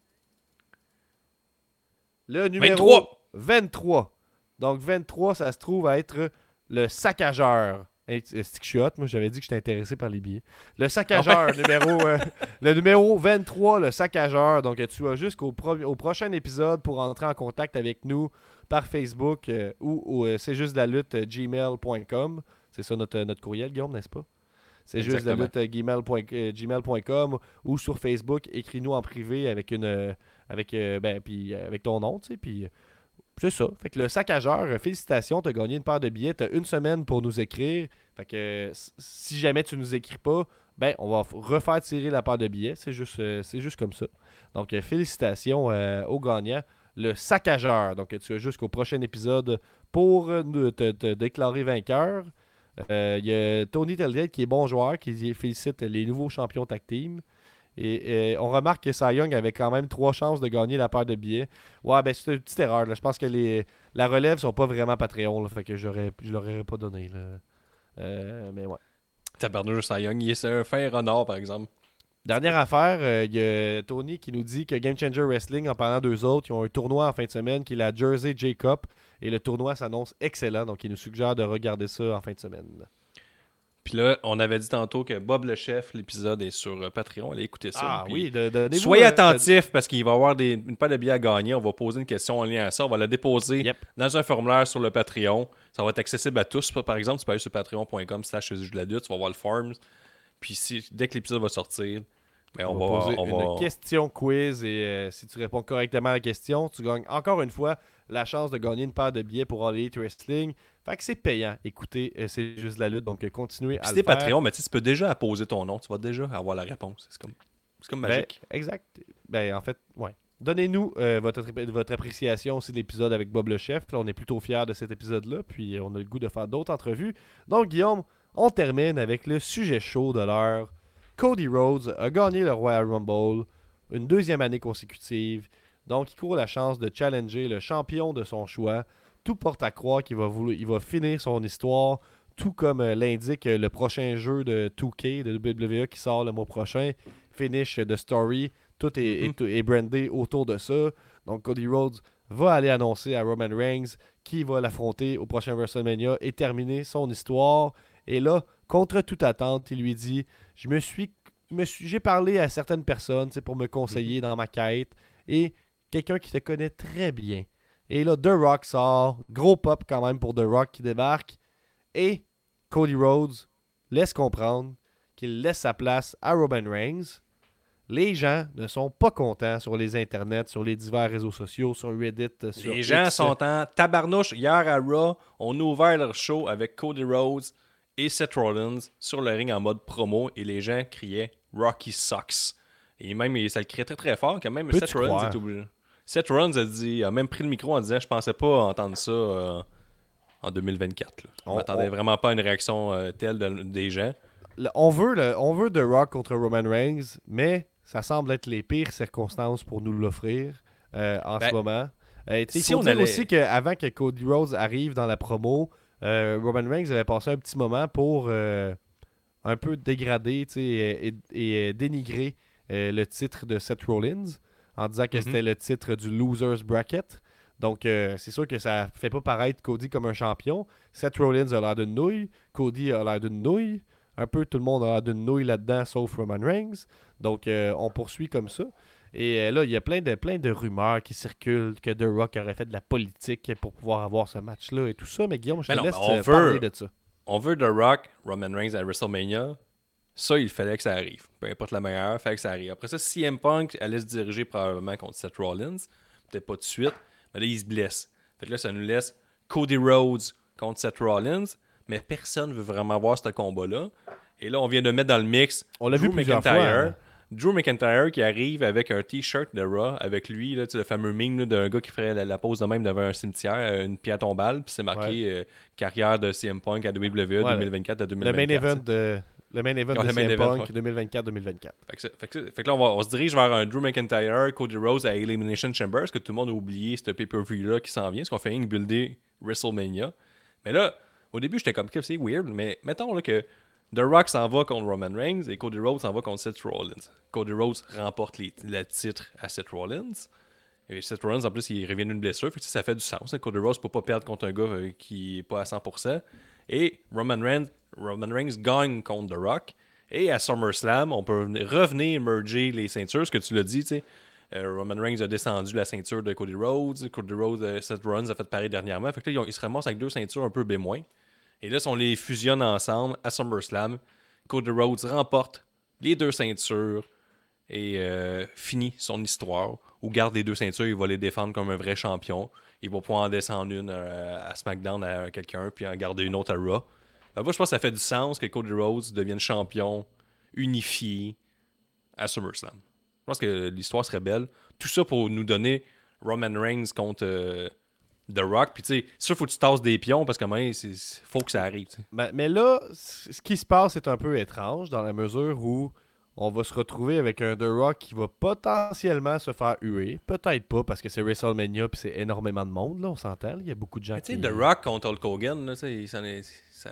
Le numéro vingt-trois. vingt-trois. Donc, vingt-trois, ça se trouve à être le saccageur. Hey, c'est que je suis hot, moi j'avais dit que j'étais intéressé par les billets. Le saccageur, ouais. numéro, euh, le numéro vingt-trois, le saccageur. Donc, tu vas jusqu'au pro- au prochain épisode pour entrer en contact avec nous par Facebook euh, ou, ou euh, c'est juste la lutte euh, gmail point com. C'est ça notre, notre courriel, Guillaume, n'est-ce pas? C'est Exactement. juste la lutte euh, gmail point com ou sur Facebook, écris-nous en privé avec une. Euh, Avec, euh, ben, puis, avec ton nom, tu sais, puis euh, c'est ça. Fait que le saccageur, euh, félicitations, t'as gagné une paire de billets, t'as une semaine pour nous écrire. Fait que euh, si jamais tu nous écris pas, ben on va refaire tirer la paire de billets. C'est juste, euh, c'est juste comme ça. Donc, euh, félicitations euh, au gagnant, le saccageur. Donc, tu as jusqu'au prochain épisode pour euh, te, te déclarer vainqueur. Il euh, y a Tony Telgate qui est bon joueur, qui félicite les nouveaux champions tag team. Et, et on remarque que Cy Young avait quand même trois chances de gagner la paire de billets. Ouais, ben c'est une petite erreur. Là. Je pense que les, la relève sont pas vraiment Patreon. Là, fait que j'aurais, je ne l'aurais pas donné. Là. Euh, mais ouais. Tabarnouche Cy Young, il est un fer honneur, par exemple. Dernière affaire, il euh, y a Tony qui nous dit que Game Changer Wrestling, en parlant d'eux autres, ils ont un tournoi en fin de semaine qui est la Jersey J-Cup. Et le tournoi s'annonce excellent. Donc, il nous suggère de regarder ça en fin de semaine. Puis là, on avait dit tantôt que Bob le Chef, l'épisode est sur Patreon. Allez écouter ça. Ah oui, de, de, soyez attentifs parce qu'il va y avoir des, une paire de billets à gagner. On va poser une question en lien à ça. On va la déposer yep. dans un formulaire sur le Patreon. Ça va être accessible à tous. Par exemple, tu peux aller sur patreon.com slash de la lutte. Tu vas voir le form. Puis si, dès que l'épisode va sortir, ben on, on va poser on une va... question quiz. Et euh, si tu réponds correctement à la question, tu gagnes encore une fois la chance de gagner une paire de billets pour All Elite Wrestling. Fait que c'est payant. Écoutez, euh, c'est juste la lutte, donc euh, continuez à si le faire. Si t'es Patreon, mais tu peux déjà poser ton nom, tu vas déjà avoir la réponse. C'est comme, c'est comme magique. Ben, exact. Ben, en fait, ouais. Donnez-nous euh, votre, votre appréciation aussi de l'épisode avec Bob le Chef. Là, on est plutôt fiers de cet épisode-là, puis on a le goût de faire d'autres entrevues. Donc, Guillaume, on termine avec le sujet chaud de l'heure. Cody Rhodes a gagné le Royal Rumble une deuxième année consécutive. Donc, il court la chance de challenger le champion de son choix. Tout porte à croire qu'il va, vouloir, il va finir son histoire, tout comme euh, l'indique euh, le prochain jeu de deux K, de W W E qui sort le mois prochain. Finish the story, tout est, mm-hmm. est, est brandé autour de ça. Donc Cody Rhodes va aller annoncer à Roman Reigns qui va l'affronter au prochain WrestleMania et terminer son histoire. Et là, contre toute attente, il lui dit « Je me suis, me suis, j'ai parlé à certaines personnes pour me conseiller mm-hmm. dans ma quête et quelqu'un qui te connaît très bien. » Et là, The Rock sort. Gros pop quand même pour The Rock qui débarque. Et Cody Rhodes laisse comprendre qu'il laisse sa place à Roman Reigns. Les gens ne sont pas contents sur les internets, sur les divers réseaux sociaux, sur Reddit, sur Les X. gens sont en tabarnouche. Hier à Raw, on a ouvert leur show avec Cody Rhodes et Seth Rollins sur le ring en mode promo. Et les gens criaient « Rocky sucks ». Et même, ça le criait très très fort quand même. Seth Rollins est oublié. Seth Rollins a, dit, a même pris le micro en disant « Je pensais pas entendre ça euh, en deux mille vingt-quatre. » On n'attendait on... vraiment pas à une réaction euh, telle de, des gens. Le, on, veut le, on veut The Rock contre Roman Reigns, mais ça semble être les pires circonstances pour nous l'offrir euh, en ben, ce moment. Euh, si faut on dire allait... aussi qu'avant que Cody Rhodes arrive dans la promo, euh, Roman Reigns avait passé un petit moment pour euh, un peu dégrader et, et, et dénigrer euh, le titre de Seth Rollins en disant que mm-hmm. c'était le titre du Losers Bracket. Donc, euh, c'est sûr que ça fait pas paraître Cody comme un champion. Seth Rollins a l'air d'une nouille. Cody a l'air d'une nouille. Un peu tout le monde a l'air d'une nouille là-dedans, sauf Roman Reigns. Donc, euh, on poursuit comme ça. Et euh, là, il y a plein de, plein de rumeurs qui circulent que The Rock aurait fait de la politique pour pouvoir avoir ce match-là et tout ça. Mais Guillaume, je te non, laisse on veut, parler de ça. On veut The Rock, Roman Reigns à WrestleMania. Ça, il fallait que ça arrive. Peu importe la meilleure, il fallait que ça arrive. Après ça, C M Punk allait se diriger probablement contre Seth Rollins. Peut-être pas tout de suite. Mais là, il se blesse. Fait que là, ça nous laisse Cody Rhodes contre Seth Rollins, mais personne ne veut vraiment voir ce combat-là. Et là, on vient de mettre dans le mix on l'a Drew vu McIntyre. Fois, hein? Drew McIntyre qui arrive avec un T-shirt de Raw, avec lui, là, le fameux meme là, d'un gars qui ferait la, la pose de même devant un cimetière, une pierre tombale, puis c'est marqué ouais. euh, carrière de C M Punk à W W E ouais, deux mille vingt-quatre à deux mille vingt-quatre. Le main event de... Le main event ah, de main C M Punk ouais. deux mille vingt-quatre deux mille vingt-quatre. Fait que, ça, fait, que ça, fait que là, on, va, on se dirige vers un Drew McIntyre, Cody Rhodes à Elimination Chamber. Parce que tout le monde a oublié ce pay-per-view-là qui s'en vient. Parce qu'on fait une builder WrestleMania. Mais là, au début, j'étais comme, c'est weird. Mais mettons là, que The Rock s'en va contre Roman Reigns et Cody Rhodes s'en va contre Seth Rollins. Cody Rhodes remporte les, le titre à Seth Rollins. Et Seth Rollins, en plus, il revient d'une blessure. Fait que ça fait du sens. Hein. Cody Rhodes ne peut pas perdre contre un gars euh, qui n'est pas à cent pour cent. Et Roman Reigns, Roman Reigns gagne contre The Rock. Et à SummerSlam, on peut revenir merger les ceintures. Ce que tu l'as dit, tu sais, euh, Roman Reigns a descendu la ceinture de Cody Rhodes. Cody Rhodes, euh, Seth Rollins a fait pareil dernièrement. Fait que là, ils, ont, ils se ramassent avec deux ceintures un peu bémoins. Et là, si on les fusionne ensemble à SummerSlam, Cody Rhodes remporte les deux ceintures et euh, finit son histoire. Ou garde les deux ceintures, il va les défendre comme un vrai champion. Il va pouvoir en descendre une euh, à SmackDown à quelqu'un, puis en garder une autre à Raw. Là, moi, je pense que ça fait du sens que Cody Rhodes devienne champion unifié à SummerSlam. Je pense que l'histoire serait belle. Tout ça pour nous donner Roman Reigns contre euh, The Rock. Puis, tu sais, c'est sûr, faut que tu tasses des pions parce que même, il faut que ça arrive. Ben, mais là, ce qui se passe est un peu étrange dans la mesure où on va se retrouver avec un The Rock qui va potentiellement se faire huer. Peut-être pas, parce que c'est WrestleMania puis c'est énormément de monde, là, on s'entend. Il y a beaucoup de gens mais qui... The Rock contre Hulk Hogan, là, il s'en est, ça,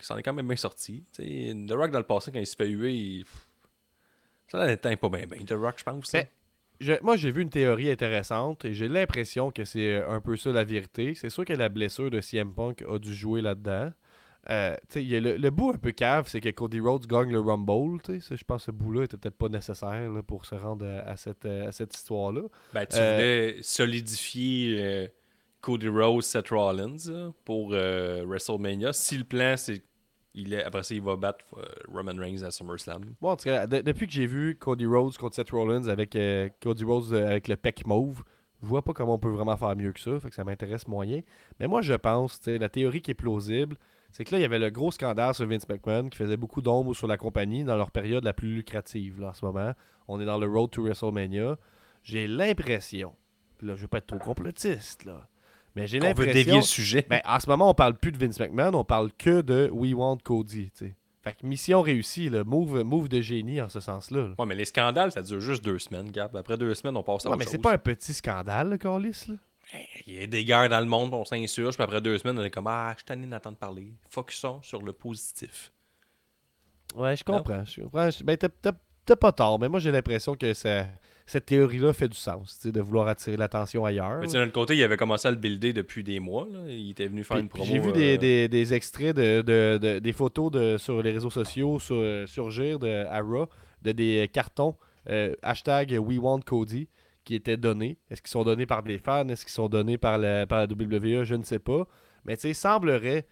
s'en est quand même bien sorti. T'sais, The Rock, dans le passé, quand il se fait huer, il... ça n'atteint pas bien bien. The Rock, je pense. Mais, je, moi, j'ai vu une théorie intéressante et j'ai l'impression que c'est un peu ça la vérité. C'est sûr que la blessure de C M Punk a dû jouer là-dedans. Euh, y a le, le bout un peu cave, c'est que Cody Rhodes gagne le Rumble. Je pense que ce bout-là était peut-être pas nécessaire là, pour se rendre à, à, cette, à cette histoire-là. Ben, tu euh, voulais solidifier euh, Cody Rhodes, Seth Rollins pour euh, WrestleMania. Si le plan, c'est il est, après ça, il va battre euh, Roman Reigns à SummerSlam. Bon, en tout cas, de, depuis que j'ai vu Cody Rhodes contre Seth Rollins avec euh, Cody Rhodes euh, avec le pec mauve, je vois pas comment on peut vraiment faire mieux que ça. Fait que ça m'intéresse moyen. Mais moi, je pense, la théorie qui est plausible, c'est que là, il y avait le gros scandale sur Vince McMahon qui faisait beaucoup d'ombre sur la compagnie dans leur période la plus lucrative. Là, en ce moment, on est dans le road to WrestleMania. J'ai l'impression, puis là, je ne veux pas être trop complotiste, là, mais j'ai Qu'on l'impression... veut dévier le sujet. Ben, en ce moment, on ne parle plus de Vince McMahon, on parle que de We Want Cody. T'sais. Fait que mission réussie, le move, move de génie en ce sens-là. Oui, mais les scandales, ça dure juste deux semaines, Gab. Après deux semaines, on passe à ouais, autre mais chose. Mais c'est pas un petit scandale, le Carlis, là? Il y a des guerres dans le monde, on s'insurge, puis après deux semaines, on est comme « Ah, je suis tanné d'entendre parler. » Focusons sur le positif. Ouais, je comprends. Je comprends. Ben, t'as, t'as, t'as pas tort, mais moi, j'ai l'impression que ça, cette théorie-là fait du sens, de vouloir attirer l'attention ailleurs. Mais d'un autre côté, il avait commencé à le builder depuis des mois. Là. Il était venu faire puis, une promo. J'ai vu des, euh... des, des extraits, de, de, de, des photos de, sur les réseaux sociaux sur, surgir de, à Raw, de des cartons, euh, hashtag « We Want Cody ». Qui étaient donnés. Est-ce qu'ils sont donnés par des fans? Est-ce qu'ils sont donnés par la, par la W W E? Je ne sais pas. Mais tu sais, il semblerait...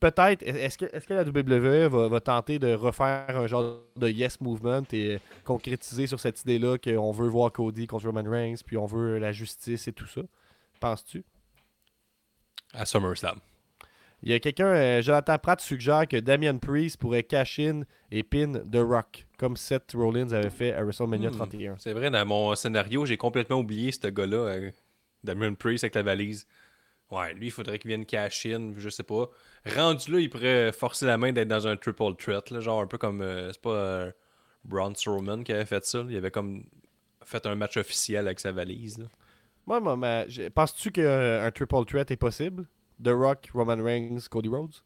Peut-être... Est-ce que, est-ce que la W W E va, va tenter de refaire un genre de yes movement et concrétiser sur cette idée-là qu'on veut voir Cody contre Roman Reigns puis on veut la justice et tout ça? Penses-tu? À SummerSlam. Il y a quelqu'un... Jonathan Pratt suggère que Damian Priest pourrait cash in et pin The Rock, comme Seth Rollins avait fait à WrestleMania hmm, trente et un. C'est vrai, dans mon scénario, j'ai complètement oublié ce gars-là, euh, Damien Priest avec la valise. Ouais, lui, il faudrait qu'il vienne cash in, je sais pas. Rendu là, il pourrait forcer la main d'être dans un triple threat, là, genre un peu comme, euh, c'est pas euh, Braun Strowman qui avait fait ça, là. Il avait comme fait un match officiel avec sa valise. Là. Moi, moi, moi je... penses-tu qu'un triple threat est possible? The Rock, Roman Reigns, Cody Rhodes?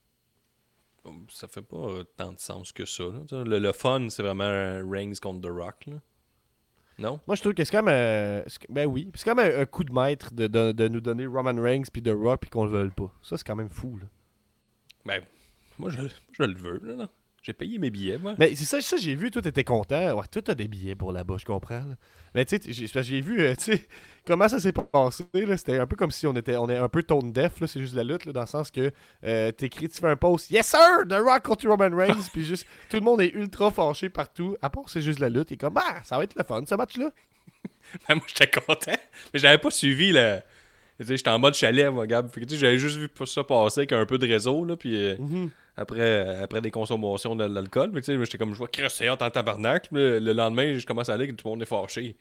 Ça fait pas tant de sens que ça. Là. Le, le fun, c'est vraiment Reigns contre The Rock. Là. Non? Moi, je trouve que c'est quand même... Euh... Ben oui. C'est quand même un coup de maître de, de, de nous donner Roman Reigns puis The Rock puis qu'on le veuille pas. Ça, c'est quand même fou. Là. Ben, moi, je, je le veux. Là, là. J'ai payé mes billets, moi. Mais c'est ça, ça j'ai vu. Toi, t'étais content. Ouais, toi, t'as des billets pour là-bas, je comprends. Là. Mais tu sais, j'ai, j'ai vu euh, tu sais, comment ça s'est passé. Là. C'était un peu comme si on était on est un peu tone deaf. Là. C'est juste la lutte, là, dans le sens que euh, t'écris, tu fais un post. Yes, sir! The Rock contre Roman Reigns. Puis juste, tout le monde est ultra fâché partout. À part, c'est juste la lutte. Et comme, ah, ça va être le fun, ce match-là. Ben, moi, j'étais content. Mais j'avais pas suivi le. Tu sais, j'étais en mode chalet, moi, Gab. Fait que, tu sais, j'avais juste vu ça passer avec un peu de réseau, là, puis euh, mm-hmm. après, après des consommations de l'alcool. Mais, tu sais, j'étais comme, je vois cresséante en tabarnak. Le, le lendemain, je commence à aller que tout le monde est fâché.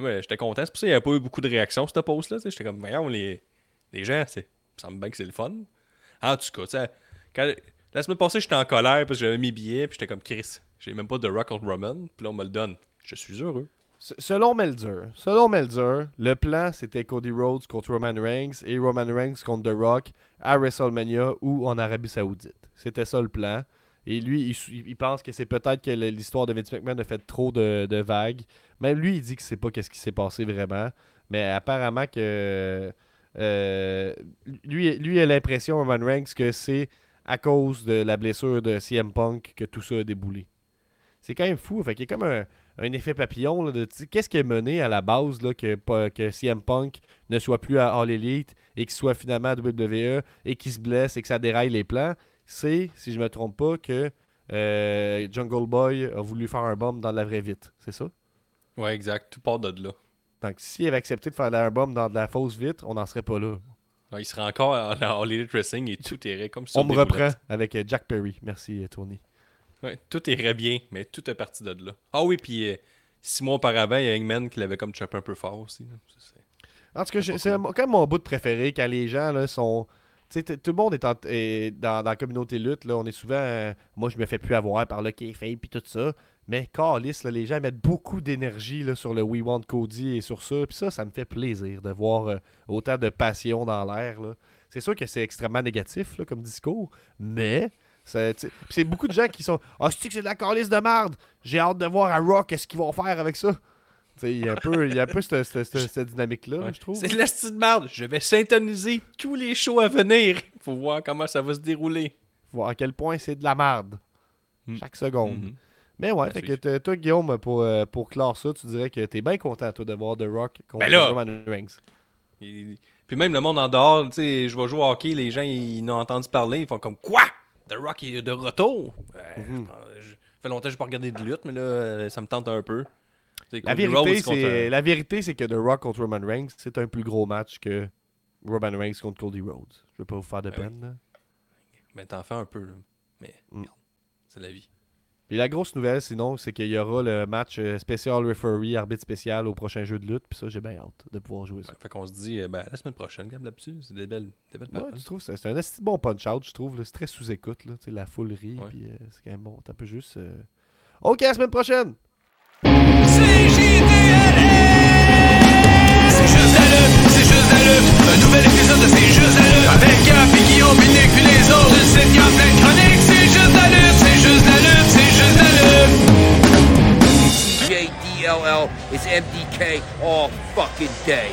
Mais j'étais content. C'est pour ça qu'il n'y a pas eu beaucoup de réactions sur cette pause-là. Tu sais, j'étais comme, voyons, les, les gens, c'est, ça me semble bien que c'est le fun. En tout cas, tu sais, quand, la semaine passée, j'étais en colère parce que j'avais mes billets, puis j'étais comme, Chris, j'ai même pas de Rock contre Roman, puis là, on me le donne. Je suis heureux. Selon Melzer, selon Melzer, le plan, c'était Cody Rhodes contre Roman Reigns et Roman Reigns contre The Rock à WrestleMania ou en Arabie Saoudite. C'était ça le plan. Et lui, il, il pense que c'est peut-être que l'histoire de Vince McMahon a fait trop de, de vagues. Même lui, il dit que c'est pas qu'est-ce qui s'est passé vraiment. Mais apparemment que... Euh, lui, lui a l'impression, Roman Reigns, que c'est à cause de la blessure de C M Punk que tout ça a déboulé. C'est quand même fou. Fait qu'il y a comme un... un effet papillon, là, de qu'est-ce qui est mené à la base là, que, que C M Punk ne soit plus à All Elite et qu'il soit finalement à W W E et qu'il se blesse et que ça déraille les plans, c'est, si je ne me trompe pas, que euh, Jungle Boy a voulu faire un bomb dans de la vraie vite, c'est ça? Ouais, exact, tout part de là. Donc, s'il avait accepté de faire un bomb dans de la fausse vite, on n'en serait pas là. Non, il serait encore à All Elite Wrestling et tout irait comme ça. On me reprend boulettes. Avec Jack Perry. Merci, Tony. Ouais, tout irait bien, mais tout est parti de là. Ah oui, puis euh, six mois auparavant, il y a Hangman qui l'avait comme chopé un peu fort aussi. Là. Ça, c'est... En tout cas, c'est, je, c'est quand même mon bout de préféré quand les gens là, sont... T'sais, tout le monde est, en, est dans, dans la communauté lutte. Là, on est souvent... Euh, moi, je me fais plus avoir par le kayfabe puis tout ça. Mais câlisse, les gens mettent beaucoup d'énergie là, sur le We Want Cody et sur ça. Puis ça, ça me fait plaisir de voir euh, autant de passion dans l'air. Là. C'est sûr que c'est extrêmement négatif là, comme discours, mais... Ça, c'est beaucoup de gens qui sont « Ah, oh, c'est-tu que c'est de la calisse de merde? J'ai hâte de voir à Raw qu'est-ce qu'ils vont faire avec ça. » Il y a un peu, y a un peu cette, cette, cette, cette dynamique-là, ouais. Je trouve. C'est de la petite merde. Je vais syntoniser tous les shows à venir. Faut voir comment ça va se dérouler. Faut voir à quel point c'est de la merde. Mm. Chaque seconde. Mm-hmm. Mais ouais, fait que toi, Guillaume, pour, euh, pour clore ça, tu dirais que t'es bien content, toi, de voir The Rock contre ben Roman Reigns. Et... Puis même le monde en dehors, tu sais, je vais jouer au hockey, les gens, ils n'ont entendu parler, ils font comme « Quoi? The Rock est de retour! » Euh, mm-hmm. Ça fait longtemps que je n'ai pas regardé de lutte, mais là, ça me tente un peu. La vérité, Rhodes, c'est... Contre... La vérité, c'est que The Rock contre Roman Reigns, c'est un plus gros match que Roman Reigns contre Cody Rhodes. Je ne veux pas vous faire de peine. Ouais. Là. Mais t'en fais un peu. Là. Mais mm. c'est la vie. Et la grosse nouvelle, sinon, c'est qu'il y aura le match spécial referee, arbitre spécial au prochain jeu de lutte. Puis ça, j'ai bien hâte de pouvoir jouer ça. Ouais, fait qu'on se dit, ben, la semaine prochaine, comme d'habitude, c'est des belles, des belles ouais, tu trouves, c'est, c'est un assez bon punch-out, je trouve. Là, c'est très sous-écoute, là, la foule rit. Ouais. Puis euh, c'est quand même bon. T'as un peu juste. Euh... OK, à la semaine prochaine! C J D L S! C'est juste la lutte, c'est juste la lutte. Un nouvel épisode de C'est juste la lutte. Avec Gap et Guillaume, Binic, puis les autres. Le site Gap, plein de chroniques. C'est juste la lutte, c'est juste la lutte. J D L L is M D K all fucking day.